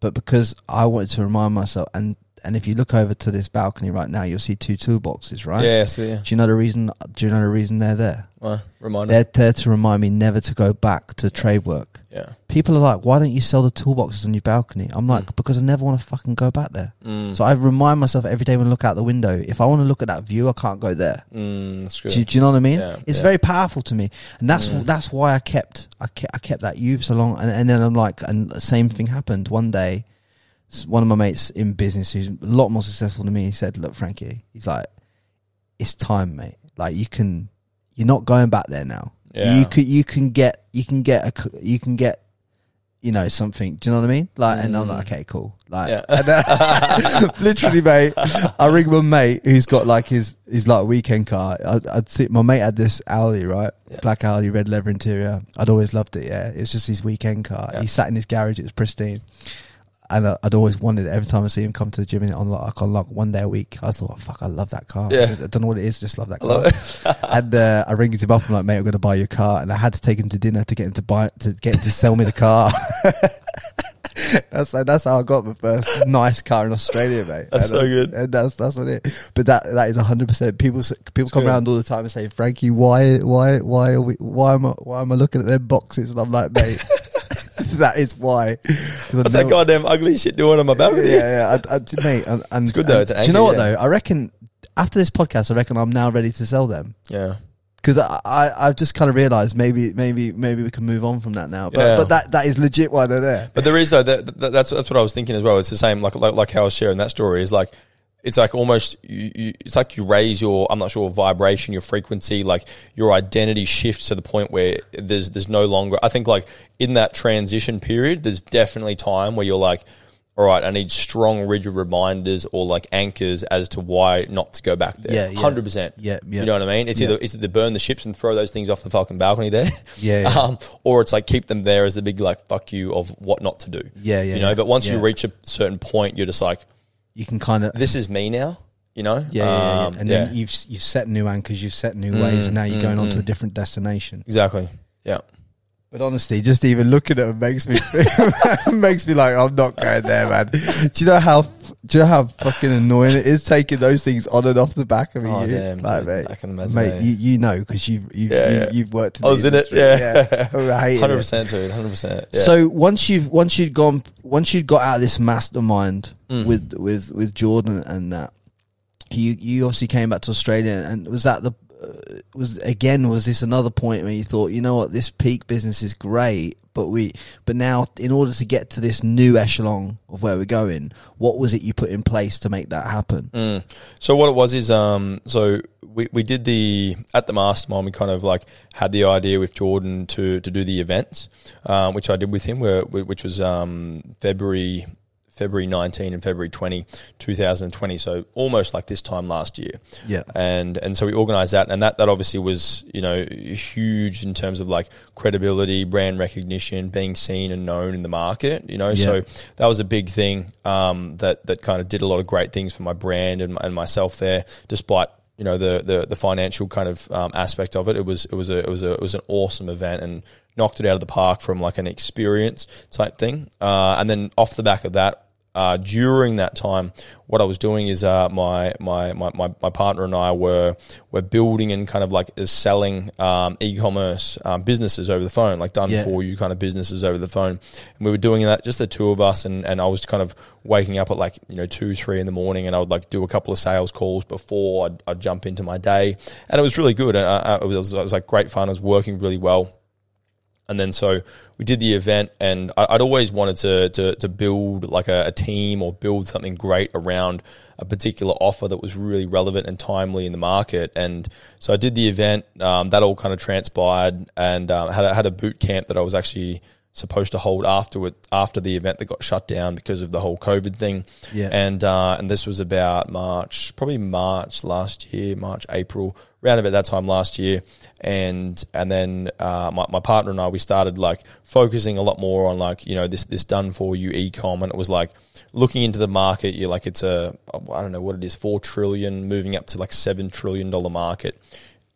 but because I wanted to remind myself. And and if you look over to this balcony right now, you'll see two toolboxes, right? Yeah, I see, yeah. Do you know the reason? Do you know the reason they're there? Well, reminder. They're there to remind me never to go back to yeah. trade work. Yeah. People are like, "Why don't you sell the toolboxes on your balcony?" I'm like, mm. because I never want to fucking go back there. Mm. So I remind myself every day when I look out the window, if I want to look at that view, I can't go there. Mm, that's good. Do, do you know what I mean? Yeah, it's yeah. very powerful to me, and that's mm. that's why I kept I kept I kept that youth so long. And, and then I'm like, and the same thing happened one day. One of my mates in business who's a lot more successful than me, he said, "Look, Frankie," he's like, "it's time, mate. Like, you can, you're not going back there now. Yeah. You could, you can get, you can get, a, you can get, you know, something. Do you know what I mean?" Like, mm. and I'm like, "Okay, cool." Like, yeah. and, uh, literally, mate. I ring my mate who's got like his, his like weekend car. I, I'd see my mate had this Audi, right, yeah. black Audi, red leather interior. I'd always loved it. Yeah, it's just his weekend car. Yeah. He sat in his garage. It was pristine. And I'd always wanted it. Every time I see him come to the gym, and on like on like one day a week, I thought, oh, "Fuck, I love that car." Yeah. I, just, I don't know what it is, just love that car. Love and uh, I ring him up. I'm like, "Mate, I'm going to buy your car," and I had to take him to dinner to get him to buy to get him to sell me the car. That's like, that's how I got my first nice car in Australia, mate. That's and so I, good. And that's that's what it. But that that is one hundred percent. People people it's come good. around all the time and say, "Frankie, why why why are we why am I why am I looking at their boxes?" And I'm like, "Mate." That is why. What's that goddamn ugly shit doing on my balcony? Yeah, yeah. I, I, mate, and, and, it's good though. It's an anchor, do you know what yeah. though? I reckon after this podcast, I reckon I'm now ready to sell them. Yeah, because I, I, I've just kind of realised maybe, maybe, maybe we can move on from that now. But, yeah. but that, that is legit why they're there. But there is though. That, that, that's that's what I was thinking as well. It's the same. Like like, like how I was sharing that story is like. It's like almost, you, you, it's like you raise your, I'm not sure, vibration, your frequency, like your identity shifts to the point where there's there's no longer, I think like in that transition period, there's definitely time where you're like, all right, I need strong, rigid reminders or like anchors as to why not to go back there. Yeah, one hundred percent. Yeah, yeah. You know what I mean? It's, yeah. either, it's either burn the ships and throw those things off the fucking balcony there. Yeah, yeah. Um, or it's like keep them there as the big like fuck you of what not to do. Yeah, yeah. You know, yeah. but once yeah. you reach a certain point, you're just like, you can kind of this is me now, you know. Yeah, yeah, yeah. and yeah. then you've you've set new anchors, you've set new mm, ways, and now you're mm, going on mm. to a different destination. Exactly. Yeah. But honestly, just even looking at it makes me makes me like I'm not going there, man. Do you know how do you know how fucking annoying it is taking those things on and off the back of oh, you? Damn, like, dude, mate, I can imagine, mate, mate. You, you know because you've you've, yeah, you, yeah. you've worked. In I was the in industry. It, yeah, one hundred percent, dude, one hundred percent. So once you've once you'd gone once you'd got out of this mastermind mm. with with with Jordan and that, you you obviously came back to Australia, and was that the Uh, was again was this another point where you thought, you know what, this peak business is great, but we but now in order to get to this new echelon of where we're going, what was it you put in place to make that happen? Mm. So what it was is um so we we did the at the mastermind, we kind of like had the idea with Jordan to to do the events, um, which I did with him, where which was um February. February nineteenth and February twentieth, twenty twenty. So almost like this time last year. Yeah. And and so we organised that, and that, that obviously was, you know, huge in terms of like credibility, brand recognition, being seen and known in the market, you know. Yeah. So that was a big thing um, that, that kind of did a lot of great things for my brand and, and myself there, despite you know the the, the financial kind of um, aspect of it. It was it was a it was a it was an awesome event and knocked it out of the park from like an experience type thing. Uh, and then off the back of that, uh, during that time, what I was doing is uh, my, my my my my partner and I were were building and kind of like selling um, e-commerce um, businesses over the phone, like done yeah. for you kind of businesses over the phone. And we were doing that, just the two of us, and, and I was kind of waking up at like, you know, two, three in the morning, and I would like do a couple of sales calls before I'd, I'd jump into my day. And it was really good. And I, I, it was, it was like great fun. I was working really well. And then so we did the event, and I'd always wanted to to, to build like a, a team or build something great around a particular offer that was really relevant and timely in the market. And so I did the event. Um, that all kind of transpired, and um, had a, had a boot camp that I was actually supposed to hold afterward after the event that got shut down because of the whole COVID thing. Yeah. And uh, and this was about March, probably March last year, March, April. Around about that time last year, and and then uh, my, my partner and I, we started like focusing a lot more on like, you know, this this done for you e-com, and it was like looking into the market. You're like, it's a, I don't know what it is, four trillion moving up to like seven trillion dollar market.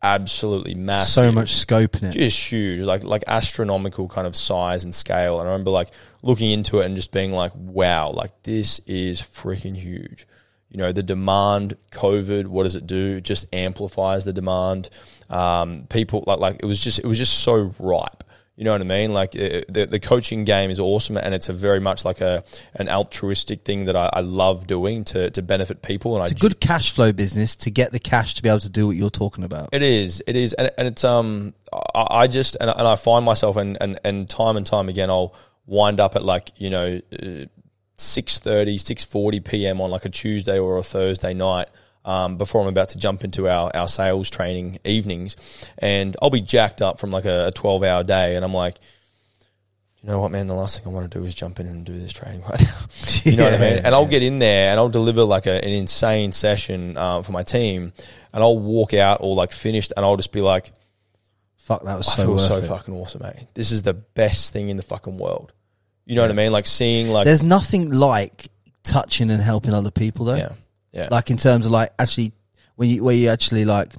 absolutely massive. So much scope in it. Just huge, like like astronomical kind of size and scale. And I remember like looking into it and just being like, wow, like this is freaking huge. You know, the demand, COVID, what does it do? It just amplifies the demand. Um, people like like it was just it was just so ripe. You know what I mean? Like it, the the coaching game is awesome, and it's a very much like a an altruistic thing that I, I love doing to to benefit people. And it's I a good ju- cash flow business to get the cash to be able to do what you're talking about. It is, it is, and, and it's um I, I just and, and I find myself and and and time and time again I'll wind up at like you know. Uh, six thirty, six forty p.m. on like a Tuesday or a Thursday night um, before I'm about to jump into our, our sales training evenings. And I'll be jacked up from like a twelve-hour day and I'm like, you know what, man, the last thing I want to do is jump in and do this training right now. You know yeah, what I mean? And yeah. I'll get in there and I'll deliver like a, an insane session uh, for my team and I'll walk out all like finished and I'll just be like, fuck, that was so I feel worth so it. Fucking awesome, mate. This is the best thing in the fucking world. You know yeah. what I mean? Like seeing like... There's nothing like touching and helping other people though. Yeah, yeah. Like in terms of like actually when you where you actually like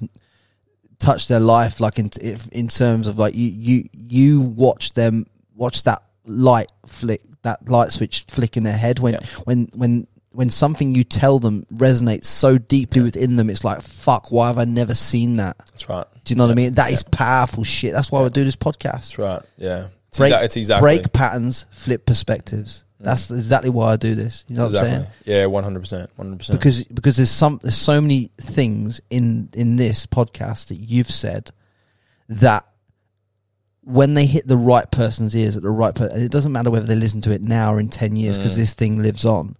touch their life, like in in terms of like you you, you watch them, watch that light flick, that light switch flick in their head when, yeah. when, when, when something you tell them resonates so deeply yeah. within them, it's like, fuck, why have I never seen that? That's right. Do you know yeah. what I mean? That yeah. is powerful shit. That's why yeah. we do this podcast. That's right, yeah. Break, it's exactly. break patterns, flip perspectives. That's exactly why I do this. You know exactly. what I'm saying? Yeah, one hundred percent, one hundred percent. Because because there's some there's so many things in in this podcast that you've said that when they hit the right person's ears at the right person, it doesn't matter whether they listen to it now or in ten years because mm. this thing lives on.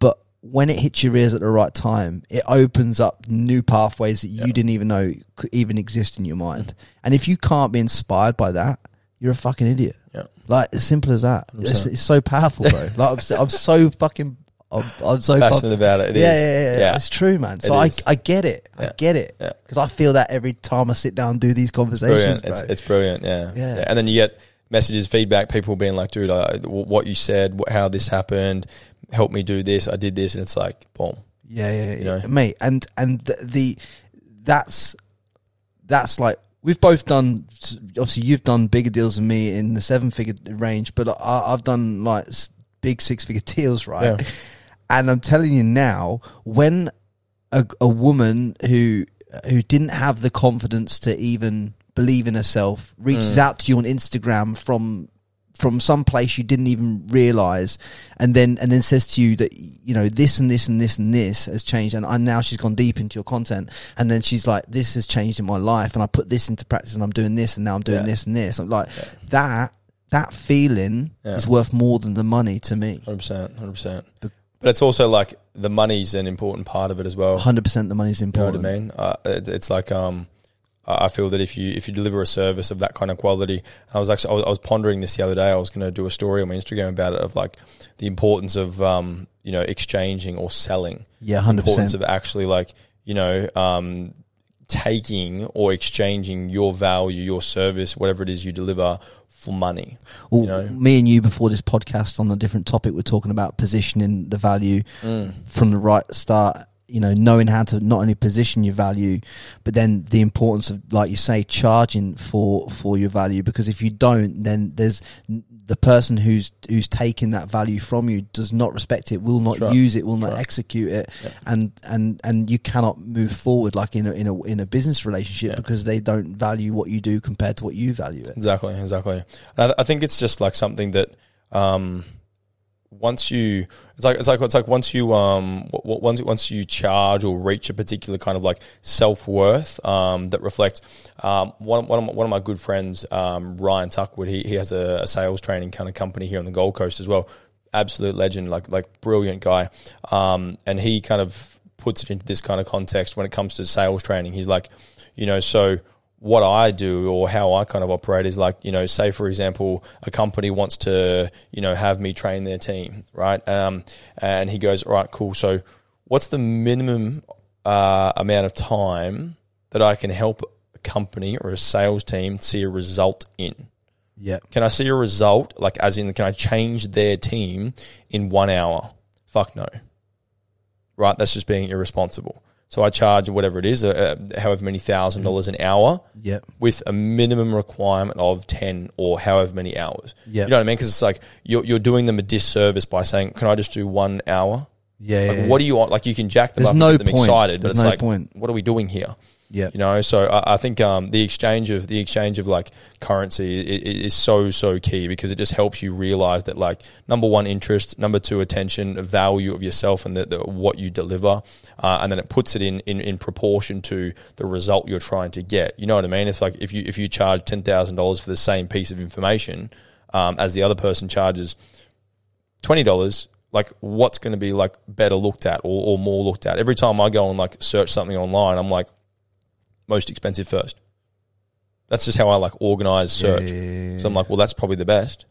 But when it hits your ears at the right time, it opens up new pathways that you yeah. didn't even know could even exist in your mind. And if you can't be inspired by that, you're a fucking idiot. Yeah. Like, as simple as that. It's, it's so powerful, bro. Like, I'm, I'm so fucking... I'm, I'm so... Passionate about it. It yeah, is. Yeah, yeah, yeah. It's true, man. So I, I get it. Yeah. I get it. Because yeah. I feel that every time I sit down and do these conversations, bro. It's, it's brilliant, yeah. Yeah. yeah. And then you get messages, feedback, people being like, dude, I, what you said, what, how this happened, help me do this, I did this, and it's like, boom. Yeah, yeah, yeah. You know? Mate, and, and the, the... That's... That's like... We've both done, obviously you've done bigger deals than me in the seven figure range, but I, I've done like big six figure deals, right? Yeah. And I'm telling you now, when a, a woman who who didn't have the confidence to even believe in herself reaches mm. out to you on Instagram from from some place you didn't even realize, and then and then says to you that, you know, this and this and this and this has changed, and I, now she's gone deep into your content, and then she's like, this has changed in my life, and I put this into practice, and I'm doing this, and now I'm doing yeah. this and this. I'm like, yeah. that that feeling yeah. is worth more than the money to me. one hundred percent, one hundred percent. But, but it's also like the money's an important part of it as well. one hundred percent the money's important. You know what I mean? Uh, it, it's like... um. I feel that if you if you deliver a service of that kind of quality, I was actually I was, I was pondering this the other day. I was going to do a story on my Instagram about it, of like the importance of um you know exchanging or selling. Yeah, one hundred percent. The importance of actually like you know um taking or exchanging your value, your service, whatever it is you deliver, for money. Well, you know? Me and you before this podcast on a different topic, we're talking about positioning the value mm. from the right start. You know, knowing how to not only position your value, but then the importance of, like you say, charging for for your value. Because if you don't, then there's the person who's who's taking that value from you does not respect it, will not True. use it, will not True. execute it, yeah. and and and you cannot move forward like in a in a in a business relationship yeah. because they don't value what you do compared to what you value it. Exactly, exactly. And I, I think it's just like something that. Um, Once you, it's like it's like it's like once you um once once you charge or reach a particular kind of like self worth um that reflects um one one of my, one of my good friends um Ryan Tuckwood, he he has a, a sales training kind of company here on the Gold Coast as well, absolute legend, like like brilliant guy, um and he kind of puts it into this kind of context when it comes to sales training. He's like, you know, so what I do or how I kind of operate is like, you know, say for example, a company wants to, you know, have me train their team, right? Um, and he goes, all right, cool. So what's the minimum uh, amount of time that I can help a company or a sales team see a result in? Yeah. Can I see a result? Like as in, can I change their team in one hour? Fuck no. Right? That's just being irresponsible. So I charge whatever it is, uh, however many thousand dollars an hour, yep. with a minimum requirement of ten or however many hours. Yep. You know what I mean? Because it's like you're, you're doing them a disservice by saying, can I just do one hour? Yeah. Like, yeah what do you want? Like you can jack them There's up no and get them point. excited, There's but it's no like, point. what are we doing here? Yeah. You know, so I, I think um, the exchange of the exchange of like currency is, is so, so key because it just helps you realize that like number one, interest, number two, attention, value of yourself and the, the, what you deliver. Uh, and then it puts it in, in, in proportion to the result you're trying to get. You know what I mean? It's like if you, if you charge ten thousand dollars for the same piece of information um, as the other person charges twenty dollars, like what's going to be like better looked at or, or more looked at? Every time I go and like search something online, I'm like, most expensive first. That's just how I like organize search. Yeah, yeah, yeah, yeah. So I'm like, well, that's probably the best.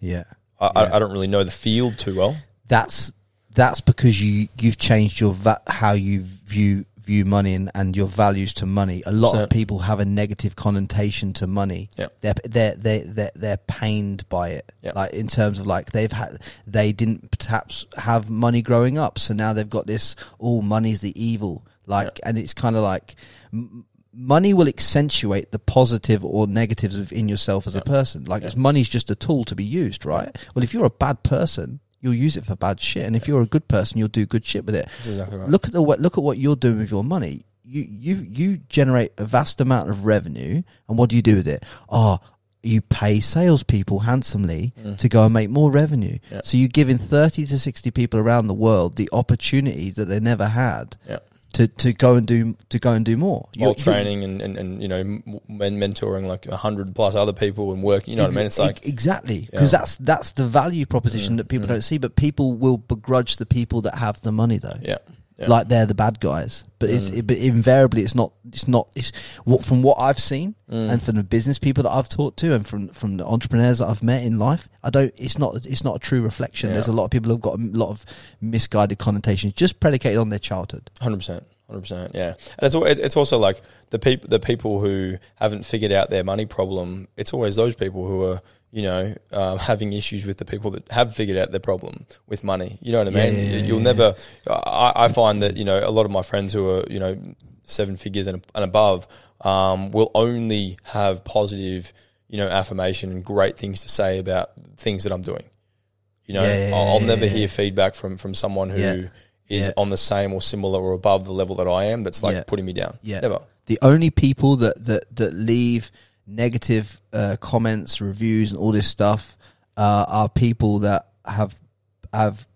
Yeah. I, yeah. I, I don't really know the field too well. That's that's because you you've changed your va- how you view view money and, and your values to money. A lot so, of people have a negative connotation to money. Yeah. They're they're they they're, they're pained by it. Yeah. Like in terms of like they've had they didn't perhaps have money growing up, so now they've got this. Oh, money's the evil. Like yeah. and it's kind of like. M- money will accentuate the positive or negatives in yourself as yeah. a person. Like yeah. it's, money's just a tool to be used, right? Well, if you're a bad person, you'll use it for bad shit, and yeah. if you're a good person, you'll do good shit with it. That's exactly right. Look at the look at what you're doing with your money. You you you generate a vast amount of revenue, and what do you do with it? Oh, you pay salespeople handsomely mm. to go and make more revenue. Yeah. So you're giving thirty to sixty people around the world the opportunities that they never had. Yeah. To, to go and do to go and do more. You're training and, and, and you know men mentoring like a hundred plus other people and work. You know ex- what I mean? It's like ex- exactly because yeah. that's that's the value proposition mm, that people mm. don't see. But people will begrudge the people that have the money though. Yeah, yeah. Like they're the bad guys. But mm. it's it, but invariably it's not it's not it's what from what I've seen mm. and from the business people that I've talked to and from from the entrepreneurs that I've met in life. I don't. It's not it's not a true reflection. Yeah. There's a lot of people who've got a lot of misguided connotations just predicated on their childhood. one hundred percent. one hundred percent, yeah. And it's it's also like the people the people who haven't figured out their money problem, it's always those people who are, you know, uh, having issues with the people that have figured out their problem with money. You know what I mean? Yeah, yeah, You'll yeah. never I, – I find that, you know, a lot of my friends who are, you know, seven figures and, and above um, will only have positive, you know, affirmation and great things to say about things that I'm doing. You know, yeah, yeah, I'll, I'll never yeah, yeah. hear feedback from, from someone who yeah. – is yeah. on the same or similar or above the level that I am that's like yeah. putting me down. Yeah. Never. The only people that, that, that leave negative uh, comments, reviews and all this stuff uh, are people that have have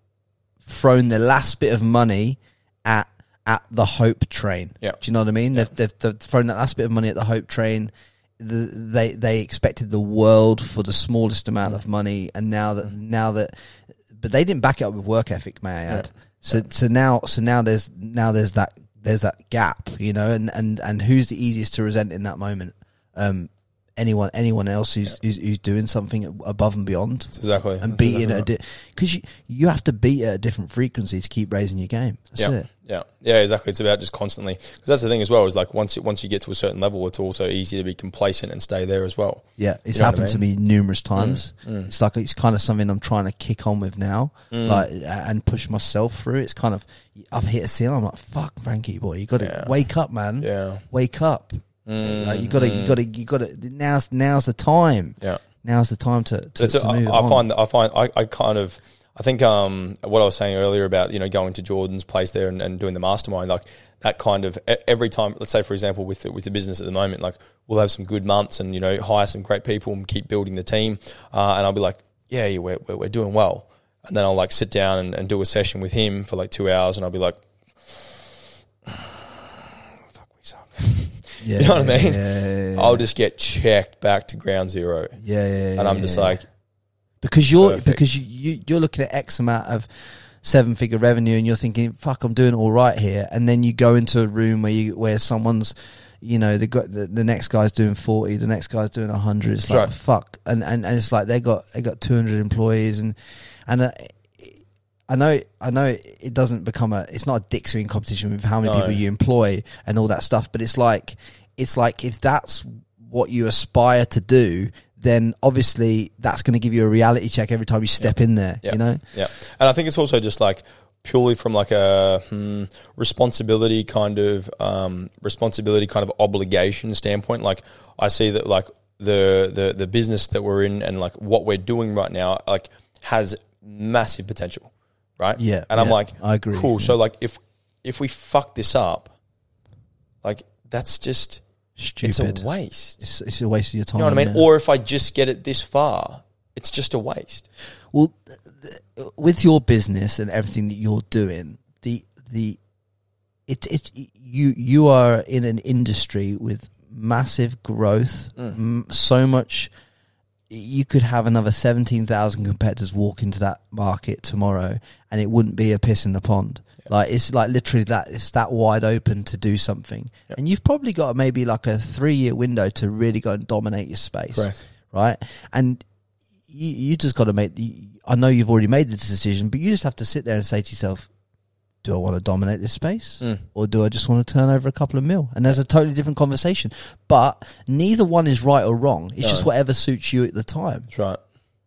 thrown their last bit of money at at the hope train. Yeah. Do you know what I mean? Yeah. They've, they've, they've thrown that last bit of money at the hope train. The, they they expected the world for the smallest amount mm. of money and now that, mm. now that – but they didn't back it up with work ethic, may I add. Yeah. So so now so now there's now there's that there's that gap, you know, and, and, and who's the easiest to resent in that moment? Um, anyone anyone else who's, yeah. who's who's doing something above and beyond, that's exactly, and that's beating exactly it because right. di- you you have to beat at a different frequency to keep raising your game. That's yeah. it. Yeah, yeah, exactly. It's about just constantly because that's the thing as well is like once it, once you get to a certain level, it's also easy to be complacent and stay there as well. Yeah, it's you know happened I mean? to me numerous times. Mm, mm. It's like it's kind of something I'm trying to kick on with now, mm. like and push myself through. It's kind of I've hit a ceiling. I'm like, fuck, Frankie boy, you got to yeah. wake up, man. Yeah, wake up. Mm, like you got to, mm. you got to, you got to. Now's now's the time. Yeah, now's the time to. to, to move I, I find that I find I, I kind of. I think um, what I was saying earlier about, you know, going to Jordan's place there and, and doing the mastermind, like that kind of every time, let's say, for example, with the, with the business at the moment, like we'll have some good months and, you know, hire some great people and keep building the team. Uh, and I'll be like, yeah, yeah we're, we're, we're doing well. And then I'll like sit down and, and do a session with him for like two hours and I'll be like, fuck, we suck. Yeah, you know what I mean? Yeah, yeah. I'll just get checked back to ground zero. Yeah, yeah, yeah. And I'm yeah, just yeah. like, Because you're Perfect. because you, you you're looking at X amount of seven figure revenue and you're thinking, fuck, I'm doing all right here, and then you go into a room where you where someone's, you know, the the, the next guy's doing forty, the next guy's doing a hundred. It's That's like right. fuck, and, and and it's like they got they got two hundred employees, and and uh, I know I know it doesn't become a it's not a dick swing competition with how many no. people you employ and all that stuff, but it's like it's like if that's what you aspire to do, then obviously that's going to give you a reality check every time you step yep. in there, yep. you know? Yeah. And I think it's also just like purely from like a hmm, responsibility kind of um, responsibility kind of obligation standpoint. Like I see that like the, the the business that we're in and like what we're doing right now like has massive potential, right? Yeah, and yeah, I'm like, I agree. Cool. Yeah. So like if if we fuck this up, like that's just stupid. It's a waste. It's, it's a waste of your time. You know what I mean? Yeah. Or if I just get it this far, it's just a waste. Well, th- th- with your business and everything that you're doing, the the it it you you are in an industry with massive growth, mm. m- so much. You could have another seventeen thousand competitors walk into that market tomorrow and it wouldn't be a piss in the pond. Yep. Like it's like literally that it's that wide open to do something. Yep. And you've probably got maybe like a three year window to really go and dominate your space. Correct. Right. And you, you just got to make, I know you've already made the decision, but you just have to sit there and say to yourself, do I want to dominate this space mm. or do I just want to turn over a couple of mil? And there's a totally different conversation. But neither one is right or wrong. It's no. just whatever suits you at the time. That's right.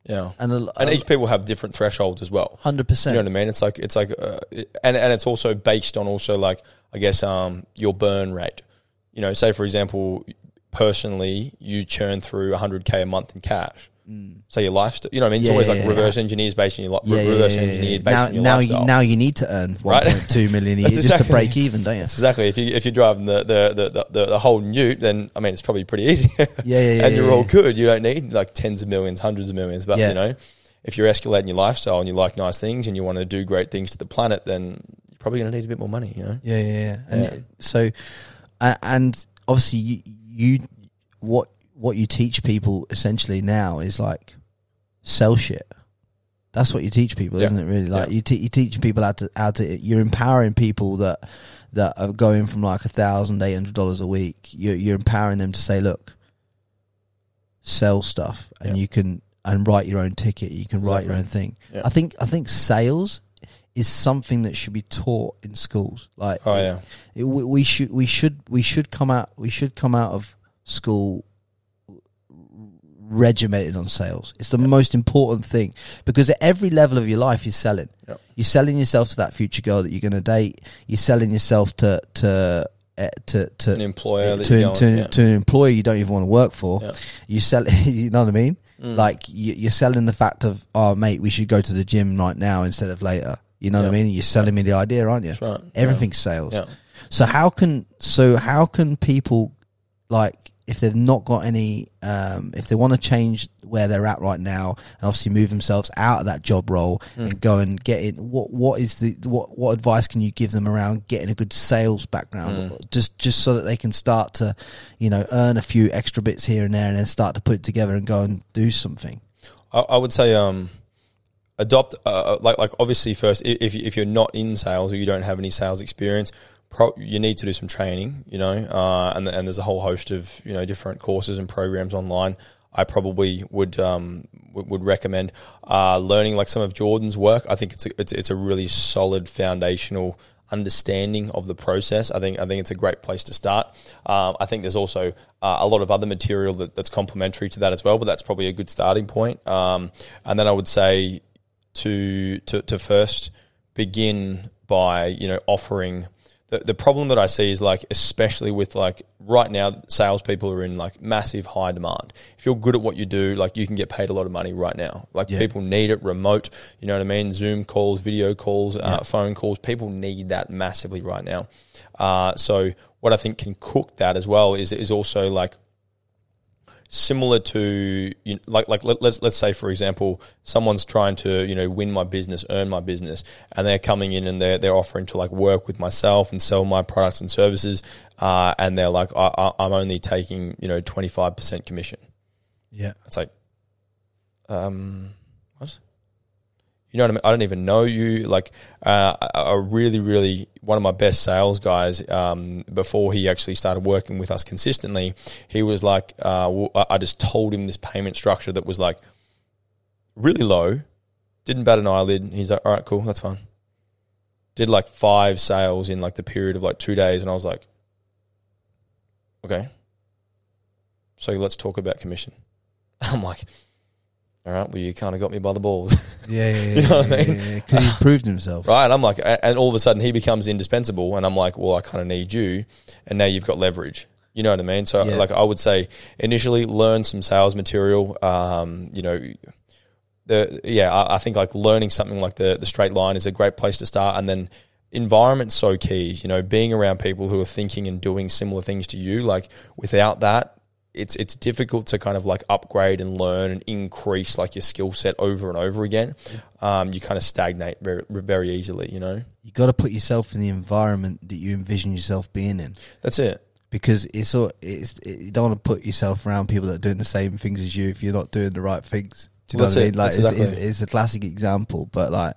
Yeah. And, a, and each people have different thresholds as well. one hundred percent. You know what I mean? It's like, it's like, uh, it, and, and it's also based on also like, I guess, um, your burn rate. You know, say for example, personally, you churn through one hundred K a month in cash. So your lifestyle, you know what I mean? It's yeah, always like yeah, reverse yeah. engineers based on your, li- yeah, reverse yeah, yeah, yeah. engineered based now, on your now lifestyle. You, now you need to earn one point two million a year exactly, just to break even, don't you? That's exactly. If, you, if you're driving the, the, the, the, the Holden Ute, then, I mean, it's probably pretty easy. yeah, yeah, yeah. And you're yeah, all yeah. good. You don't need like tens of millions, hundreds of millions. But, yeah. you know, if you're escalating your lifestyle and you like nice things and you want to do great things to the planet, then you're probably going to need a bit more money, you know? Yeah, yeah, yeah. And yeah. so, uh, and obviously you, you what, what you teach people essentially now is like sell shit. That's what you teach people, yeah. isn't it? Really, like yeah. you, te- you teach people how to how to. You're empowering people that that are going from like a thousand eight hundred dollars a week. You're, you're empowering them to say, look, sell stuff, and yeah. you can and write your own ticket. You can write exactly. your own thing. Yeah. I think I think sales is something that should be taught in schools. Like, oh yeah, it, it, we should we should we should come out we should come out of school regimented on sales. It's the yep. most important thing, because at every level of your life you're selling. Yep. You're selling yourself to that future girl that you're going to date. You're selling yourself to to uh, to, to an employer uh, that to, you're to, going, to, yeah. to an employer you don't even want to work for. Yep. You sell. You know what I mean? Mm. Like you, you're selling the fact of, oh mate, we should go to the gym right now instead of later. You know yep. what I mean? You're selling yep. me the idea, aren't you? That's right. Everything's yep. sales. Yep. So how can so how can people like, if they've not got any, um, if they want to change where they're at right now and obviously move themselves out of that job role mm. and go and get in, what what is the what what advice can you give them around getting a good sales background, mm. just just so that they can start to, you know, earn a few extra bits here and there and then start to put it together and go and do something? I, I would say um, adopt uh, like like obviously first, if if you're not in sales or you don't have any sales experience, Pro, you need to do some training, you know, uh, and and there's a whole host of, you know, different courses and programs online. I probably would um, w- would recommend uh, learning like some of Jordan's work. I think it's a, it's it's a really solid foundational understanding of the process. I think I think it's a great place to start. Um, I think there's also uh, a lot of other material that, that's complementary to that as well, but that's probably a good starting point. Um, and then I would say to to to first begin by, you know, offering. The, the problem that I see is like, especially with like right now, salespeople are in like massive high demand. If you're good at what you do, like you can get paid a lot of money right now. Like yeah. people need it remote, you know what I mean? Zoom calls, video calls, yeah. uh, phone calls. People need that massively right now. Uh, so what I think can cook that as well is is also like similar to, you know, like like let, let's let's say for example someone's trying to, you know, win my business, earn my business, and they're coming in and they're they're offering to like work with myself and sell my products and services, uh, and they're like, I, I, I'm only taking, you know, twenty-five percent commission. Yeah, it's like, um, what? You know what I mean? I don't even know you. Like, uh, a really, really one of my best sales guys. Um, before he actually started working with us consistently, he was like, uh, I just told him this payment structure that was like really low. Didn't bat an eyelid. He's like, all right, cool, that's fine. Did like five sales in like the period of like two days, and I was like, okay, so let's talk about commission. I'm like, all right, well, you kind of got me by the balls. Yeah, yeah, yeah. You know what yeah, I mean? Because yeah, yeah. he's proved himself. Right, I'm like, and all of a sudden he becomes indispensable, and I'm like, well, I kind of need you, and now you've got leverage. You know what I mean? So, yeah. like, I would say initially learn some sales material, um, you know, the yeah, I, I think, like, learning something like the the straight line is a great place to start, and then environment's so key, you know, being around people who are thinking and doing similar things to you. Like, without that, it's it's difficult to kind of like upgrade and learn and increase like your skill set over and over again. Um, you kind of stagnate very, very easily, you know. You got to put yourself in the environment that you envision yourself being in. That's it. Because it's all it's it, you don't want to put yourself around people that are doing the same things as you if you're not doing the right things. Do you well, know what I mean? Like, it's, exactly. it's, it's a classic example, but like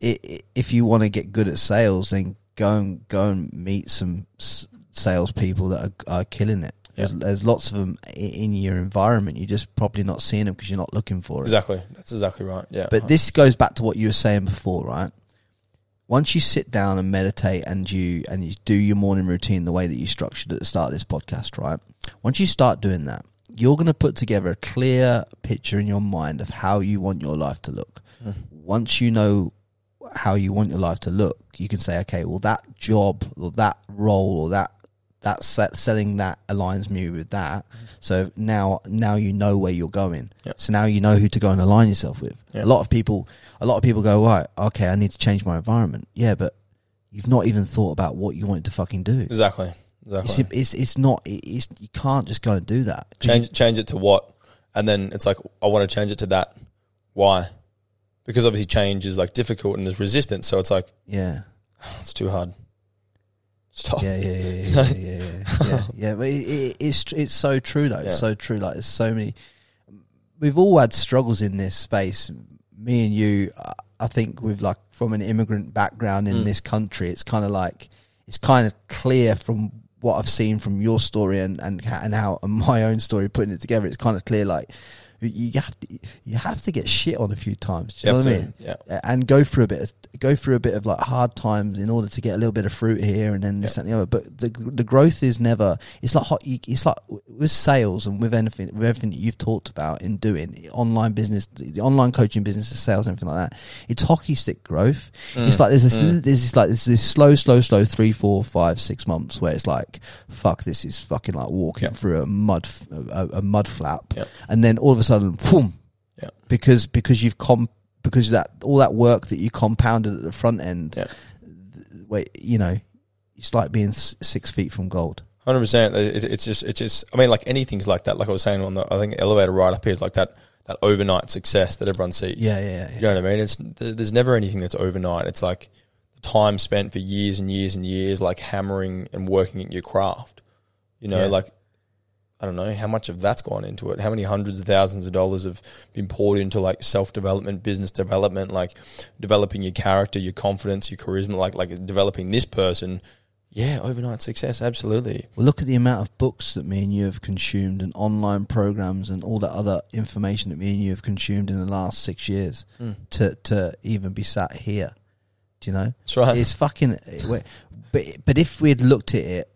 it, it, if you want to get good at sales, then go and go and meet some s- sales people that are, are killing it. There's, there's lots of them in your environment. You're just probably not seeing them because you're not looking for it. Exactly. That's exactly right. Yeah. But this goes back to what you were saying before, right? Once you sit down and meditate and you and you do your morning routine the way that you structured at the start of this podcast, right? Once you start doing that, you're going to put together a clear picture in your mind of how you want your life to look. Mm. Once you know how you want your life to look, you can say, okay, well, that job or that role or that That selling that aligns me with that. So now, now you know where you're going. Yep. So now you know who to go and align yourself with. Yep. A lot of people, a lot of people go, right, okay, I need to change my environment. Yeah, but you've not even thought about what you wanted to fucking do. Exactly. Exactly. It's it's, it's not. It's you can't just go and do that. Change you, change it to what, and then it's like, I want to change it to that. Why? Because obviously change is like difficult and there's resistance. So it's like, yeah, it's too hard. Stop. Yeah, yeah, yeah, yeah, yeah, yeah, yeah, yeah. But it, it, it's it's so true though. Yeah. It's so true. Like, there's so many. We've all had struggles in this space. Me and you, I think, with like from an immigrant background in mm. this country, it's kind of like it's kind of clear from what I've seen from your story and and and how and my own story putting it together. It's kind of clear, like, you have to you have to get shit on a few times. Do you, you know what I mean? Yeah. And go through a bit of, go through a bit of like hard times in order to get a little bit of fruit here and then this yeah. and the other. But the the growth is never. It's like hot. It's like with sales and with anything, with everything that you've talked about in doing online business, the online coaching business, the sales, and everything like that. It's hockey stick growth. Mm. It's like there's this mm. there's this like there's this slow, slow, slow three, four, five, six months where it's like, fuck, this is fucking like walking yeah. through a mud a, a mud flap, yeah. and then all of a sudden. Sudden, boom, yeah. because because you've com because that all that work that you compounded at the front end, yeah. th- wait, you know, it's like being s- six feet from gold. one hundred percent. It's just, it's just. I mean, like anything's like that. Like I was saying on the, I think elevator ride up here is like that that overnight success that everyone sees. Yeah, yeah, yeah. You know what I mean? It's there's never anything that's overnight. It's like time spent for years and years and years, like hammering and working at your craft. You know, yeah. like. I don't know how much of that's gone into it. How many hundreds of thousands of dollars have been poured into like self-development, business development, like developing your character, your confidence, your charisma, like like developing this person. Yeah, overnight success, absolutely. Well, look at the amount of books that me and you have consumed and online programs and all that other information that me and you have consumed in the last six years mm. to, to even be sat here. Do you know? That's right. It's fucking... but, but if we had looked at it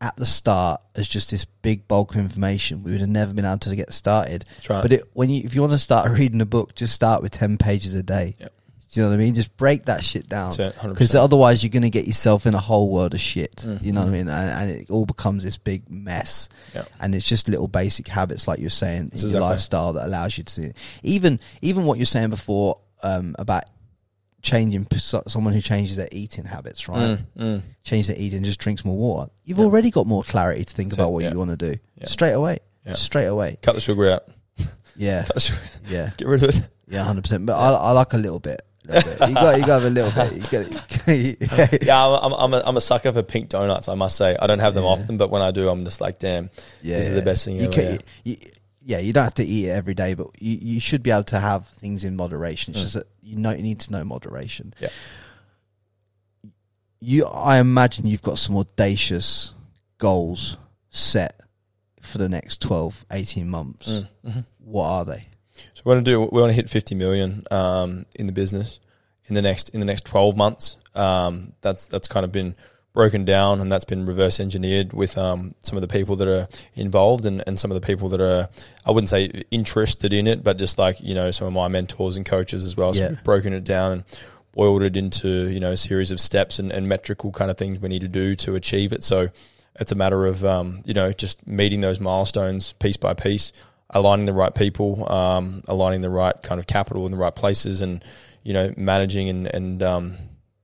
at the start as just this big bulk of information, we would have never been able to get started. That's right. But it, when you, if you want to start reading a book, just start with ten pages a day. Yep. Do you know what I mean? Just break that shit down, because otherwise you're going to get yourself in a whole world of shit. Mm. You know what I mean? And, and it all becomes this big mess. Yep. And it's just little basic habits, like you're saying, in your lifestyle that allows you to see it. Even even what you're saying before um, about changing, someone who changes their eating habits, right? Mm, mm. Change their eating, just drinks more water. You've yeah. already got more clarity to think That's about it, what yeah. you want to do yeah. straight away. Yeah. Straight away, cut the sugar out. Yeah, cut the sugar. Yeah, get rid of it. Yeah, hundred percent. But yeah. I, I like a little bit. Little bit. You got, you got to have a little bit. You got it. Yeah, I'm, I'm, a, I'm a sucker for pink donuts. I must say, I don't have them yeah. often, but when I do, I'm just like, damn, yeah, these yeah. are the best thing you ever. Can, yeah. You, you, Yeah, you don't have to eat it every day, but you, you should be able to have things in moderation. It's mm. just that you know you need to know moderation. Yeah. You, I imagine you've got some audacious goals set for the next twelve, eighteen months. Mm. Mm-hmm. What are they? So we want to do. We want to hit fifty million um, in the business in the next in the next twelve months. Um, that's that's kind of been broken down, and that's been reverse engineered with um, some of the people that are involved and, and some of the people that are, I wouldn't say interested in it, but just like, you know, some of my mentors and coaches as well. So yeah. we've broken it down and boiled it into, you know, a series of steps and, and metrical kind of things we need to do to achieve it. So it's a matter of, um, you know, just meeting those milestones piece by piece, aligning the right people, um, aligning the right kind of capital in the right places, and, you know, managing and, and um,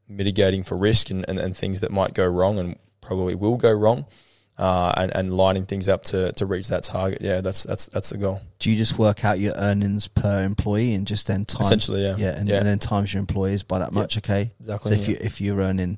mitigating for risk and, and, and things that might go wrong and probably will go wrong, uh, and, and lining things up to, to reach that target. Yeah, that's that's that's the goal. Do you just work out your earnings per employee and just then times? Essentially, yeah. Yeah, and, yeah. and then times your employees by that much, yeah, okay? Exactly. So if, yeah. you, if you're earning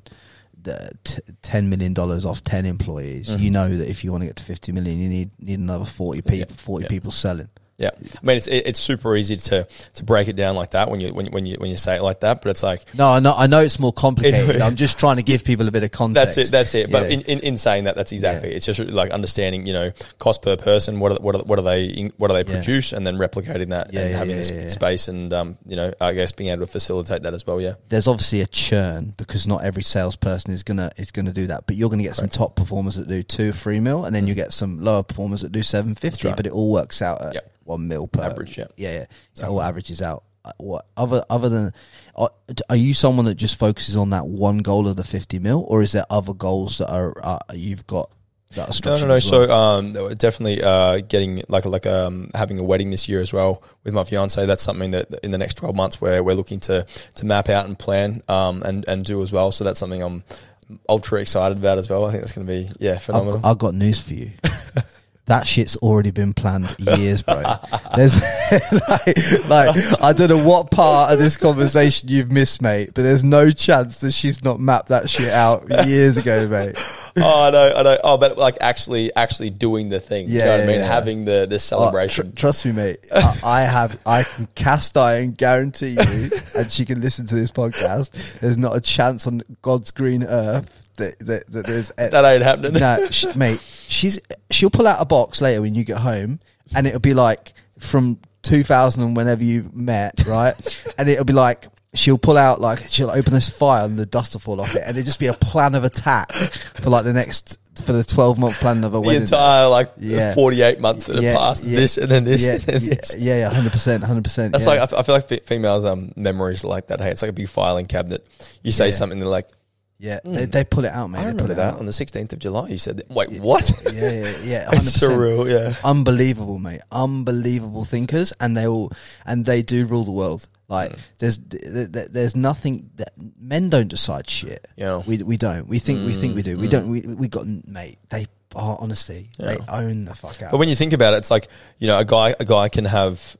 the t- ten million dollars off ten employees, mm-hmm. you know that if you want to get to fifty million dollars, you need need another forty people, yeah. forty yeah. people selling. Yeah, I mean it's it's super easy to, to break it down like that when you when when you when you say it like that, but it's like no, I know I know it's more complicated. I'm just trying to give people a bit of context. That's it. That's it. Yeah. But in, in, in saying that, that's exactly yeah. it. It's just like understanding, you know, cost per person. What are, what are, what are they what do they produce, yeah. and then replicating that yeah, and yeah, having yeah, yeah, space yeah. and um you know I guess being able to facilitate that as well. Yeah, there's obviously a churn because not every salesperson is gonna is gonna do that, but you're gonna get some right. top performers that do two three mil, and then mm-hmm. you get some lower performers that do seven fifty. Right. But it all works out. At, yep. One mil per average, yeah, yeah, yeah. So all averages out. What other other than are, are you someone that just focuses on that one goal of the fifty mil, or is there other goals that are uh, you've got? That are structured? No, no, no. Well? So um, definitely uh, getting like like um, having a wedding this year as well with my fiance. That's something that in the next twelve months where we're looking to to map out and plan um, and and do as well. So that's something I'm ultra excited about as well. I think that's going to be yeah phenomenal. I've, I've got news for you. That shit's already been planned years, bro. There's like, like, I don't know what part of this conversation you've missed, mate, but there's no chance that she's not mapped that shit out years ago, mate. Oh, I know, I know. Oh, but like actually, actually doing the thing. Yeah, you know what yeah, I mean? Yeah. Having the, the celebration. Oh, tr- trust me, mate. I, I have, I can cast iron guarantee you, and she can listen to this podcast. There's not a chance on God's green earth. That, that, that, there's, that ain't happening. No, she, mate, she's she'll pull out a box later when you get home, and it'll be like from two thousand and whenever you met, right? And it'll be like she'll pull out like she'll open this file and the dust will fall off it, and it'll just be a plan of attack for like the next for the twelve month plan of a wedding. The entire like yeah. forty-eight months that yeah, have passed, yeah, this and then this, yeah, and then yeah, this. Yeah, yeah, one hundred percent, one hundred percent. That's yeah. like I, f- I feel like f- females' um memories are like that. Hey, it's like a big filing cabinet. You say yeah. something, they're like. Yeah, mm. they, they pull it out, mate. I remember that on the sixteenth of July. You said, that. Wait, yeah, what? Yeah, yeah, yeah. one hundred percent. It's surreal, yeah. Unbelievable, mate. Unbelievable thinkers, and they all, and they do rule the world. Like, mm. there's there's nothing that men don't decide shit. Yeah, we we don't. We think mm. we think we do. We mm. don't. We we got mate. They are oh, honestly yeah. they own the fuck out. But when you think about it, it's like, you know, a guy a guy can have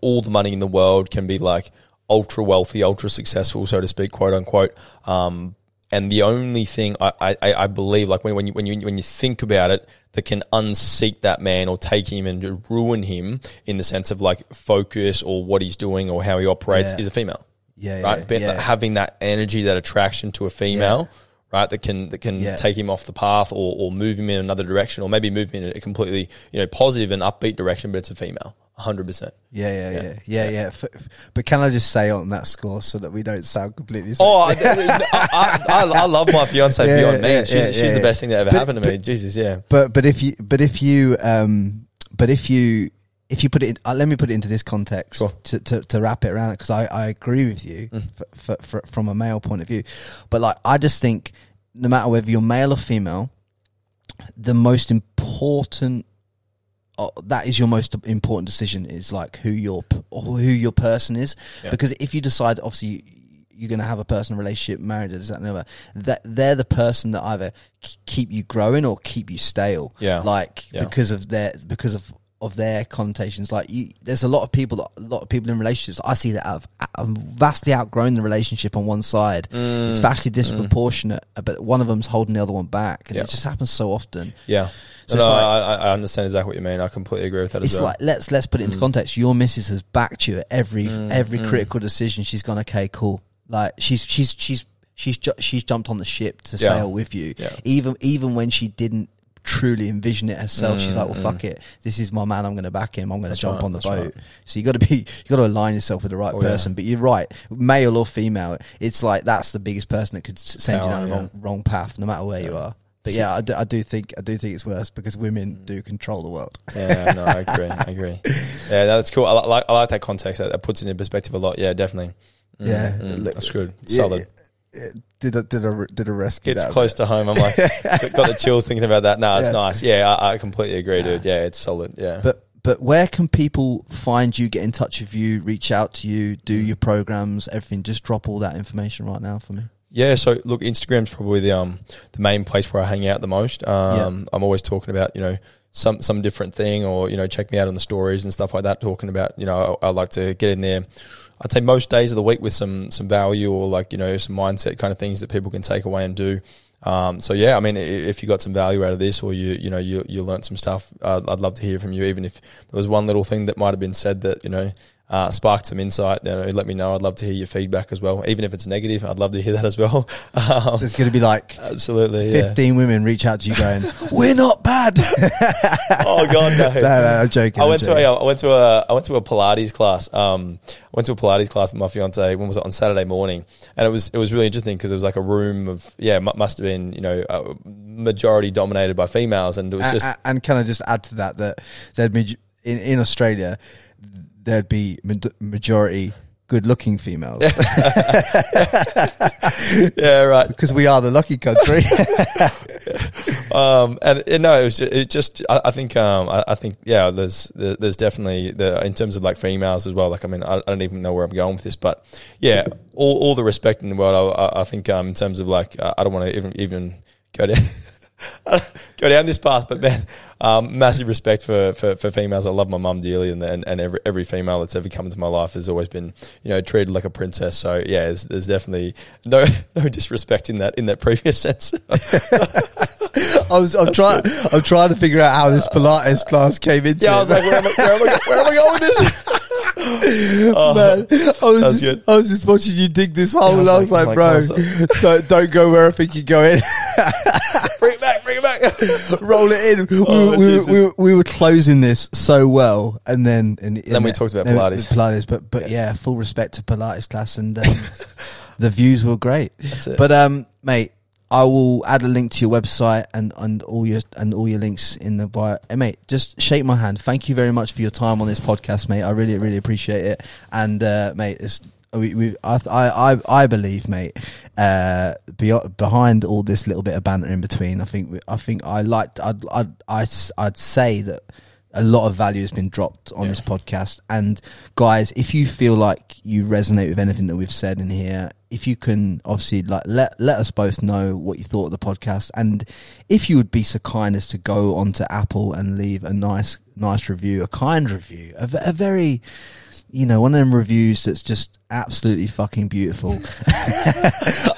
all the money in the world, can be like ultra wealthy, ultra successful, so to speak, quote unquote. Um. And the only thing I, I, I believe, like when, when you when you when you think about it, that can unseat that man or take him and ruin him in the sense of like focus or what he's doing or how he operates yeah. is a female. Yeah, right. Yeah, but yeah. having that energy, that attraction to a female, yeah. right, that can that can yeah. take him off the path or, or move him in another direction, or maybe move him in a completely, you know, positive and upbeat direction. But it's a female. one hundred percent. Yeah, yeah, yeah, yeah, yeah. yeah. But can I just say on that score so that we don't sound completely... Sick? Oh, I, I, I, I love my fiance yeah, beyond yeah, me. Yeah, she's yeah, she's yeah, the best thing that ever but, happened to but, me. Jesus, yeah. But but if you but if you um but if you if you put it in, uh, let me put it into this context sure. to, to to wrap it around, because I, I agree with you mm. for, for, for, from a male point of view, but like I just think no matter whether you're male or female, the most important. Oh, that is your most important decision is like who your who your person is, yeah. because if you decide obviously you're going to have a personal relationship, married, this, that, and other, that they're the person that either keep you growing or keep you stale, yeah, like yeah. because of their because of, of their connotations. Like you, there's a lot of people, a lot of people in relationships. I see that I've, I've vastly outgrown the relationship on one side. Mm. It's vastly disproportionate, mm. but one of them's holding the other one back, and yeah. it just happens so often. Yeah. So no, like, I, I understand exactly what you mean. I completely agree with that as well. It's like, let's let's put it into mm. context. Your missus has backed you at every mm. every mm. critical decision. She's gone, okay, cool. Like she's she's she's she's she's, ju- she's jumped on the ship to yeah. sail with you, yeah. even even when she didn't truly envision it herself. Mm, she's like, well, mm. fuck it. This is my man. I'm going to back him. I'm going to jump right, on the boat. Right. So you got to be, you got to align yourself with the right oh, person. Yeah. But you're right, male or female, it's like that's the biggest person that could send oh, you down yeah. the wrong, wrong path, no matter where yeah. you are. But yeah, I do, I do think I do think it's worse because women do control the world. Yeah, no, I agree. I agree. Yeah, that's cool. I like I like that context. That, that puts it in perspective a lot. Yeah, definitely. Mm, yeah, mm, look, that's good. Yeah, solid. Yeah, yeah. Did a did a did a rescue? It's close to home. I'm like got the chills thinking about that. No, it's yeah. nice. Yeah, I, I completely agree, dude. Yeah, it's solid. Yeah, but. But where can people find you, get in touch with you, reach out to you, do your programs, everything? Just drop all that information right now for me. Yeah, so look, Instagram's probably the um the main place where I hang out the most. Um, yeah. I'm always talking about, you know, some some different thing, or, you know, check me out on the stories and stuff like that, talking about, you know, I, I like to get in there. I'd say most days of the week with some some value or, like, you know, some mindset kind of things that people can take away and do. Um, so yeah, I mean, if you got some value out of this, or you, you know, you, you learned some stuff, uh, I'd love to hear from you. Even if there was one little thing that might've been said that, you know, uh, sparked some insight, you know, let me know. I'd love to hear your feedback as well. Even if it's negative, I'd love to hear that as well. Um, There's going to be like absolutely fifteen yeah. women reach out to you going, we're not bad. Oh God, no. no, no, I'm joking. I went I'm joking. to a, I went to a, I went to a Pilates class. Um, I went to a Pilates class with my fiance. When was it? On Saturday morning, and it was it was really interesting because it was like a room of yeah, m- must have been you know uh, majority dominated by females, and it was and, just. And can I just add to that that there'd be in, in Australia, there'd be majority good-looking females. Yeah, right. Because we are the lucky country. um, and, and no, it was just, it just I, I think, um, I, I think, yeah, there's, there's definitely the in terms of like females as well. Like, I mean, I, I don't even know where I'm going with this, but yeah, all, all the respect in the world. I, I think, um, in terms of like, I don't want to even even go down. go down this path, but man, um, massive respect for, for, for females. I love my mum dearly, and and, and every, every female that's ever come into my life has always been, you know, treated like a princess. So yeah, there's, there's definitely no no disrespect in that in that previous sense. I was I'm trying I'm trying to figure out how this Pilates class came into. Yeah, I was like, where am I, where am I, where am I going with this? Oh, man, I was just, I was just watching you dig this hole, yeah, and I was like, like bro, like, don't, don't go where I think you're going. Bring it back, bring it back, roll it in. Oh, we, were, we, were, we were closing this so well, and then and, and then we talked about Pilates, Pilates, but but yeah. yeah, full respect to Pilates class, and um, the views were great. That's it. But um, mate, I will add a link to your website and, and all your and all your links in the bio. Hey, mate, just shake my hand. Thank you very much for your time on this podcast, mate. I really, really appreciate it. And, uh, mate, it's, we, we, I, I, I believe, mate, uh, beyond, behind all this little bit of banter in between, I think, we, I think I liked, I'd, I'd, I'd, I'd say that a lot of value has been dropped on yeah. this podcast. And guys, if you feel like you resonate with anything that we've said in here, if you can obviously like let let us both know what you thought of the podcast, and if you would be so kind as to go onto Apple and leave a nice nice review, a kind review, a, a very, you know, one of them reviews that's just absolutely fucking beautiful.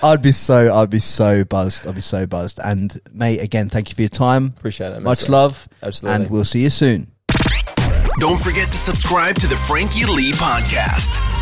I'd be so I'd be so buzzed. I'd be so buzzed. And mate, again, thank you for your time. Appreciate it. Much love. Absolutely. And we'll see you soon. Don't forget to subscribe to the Frankie Lee Podcast.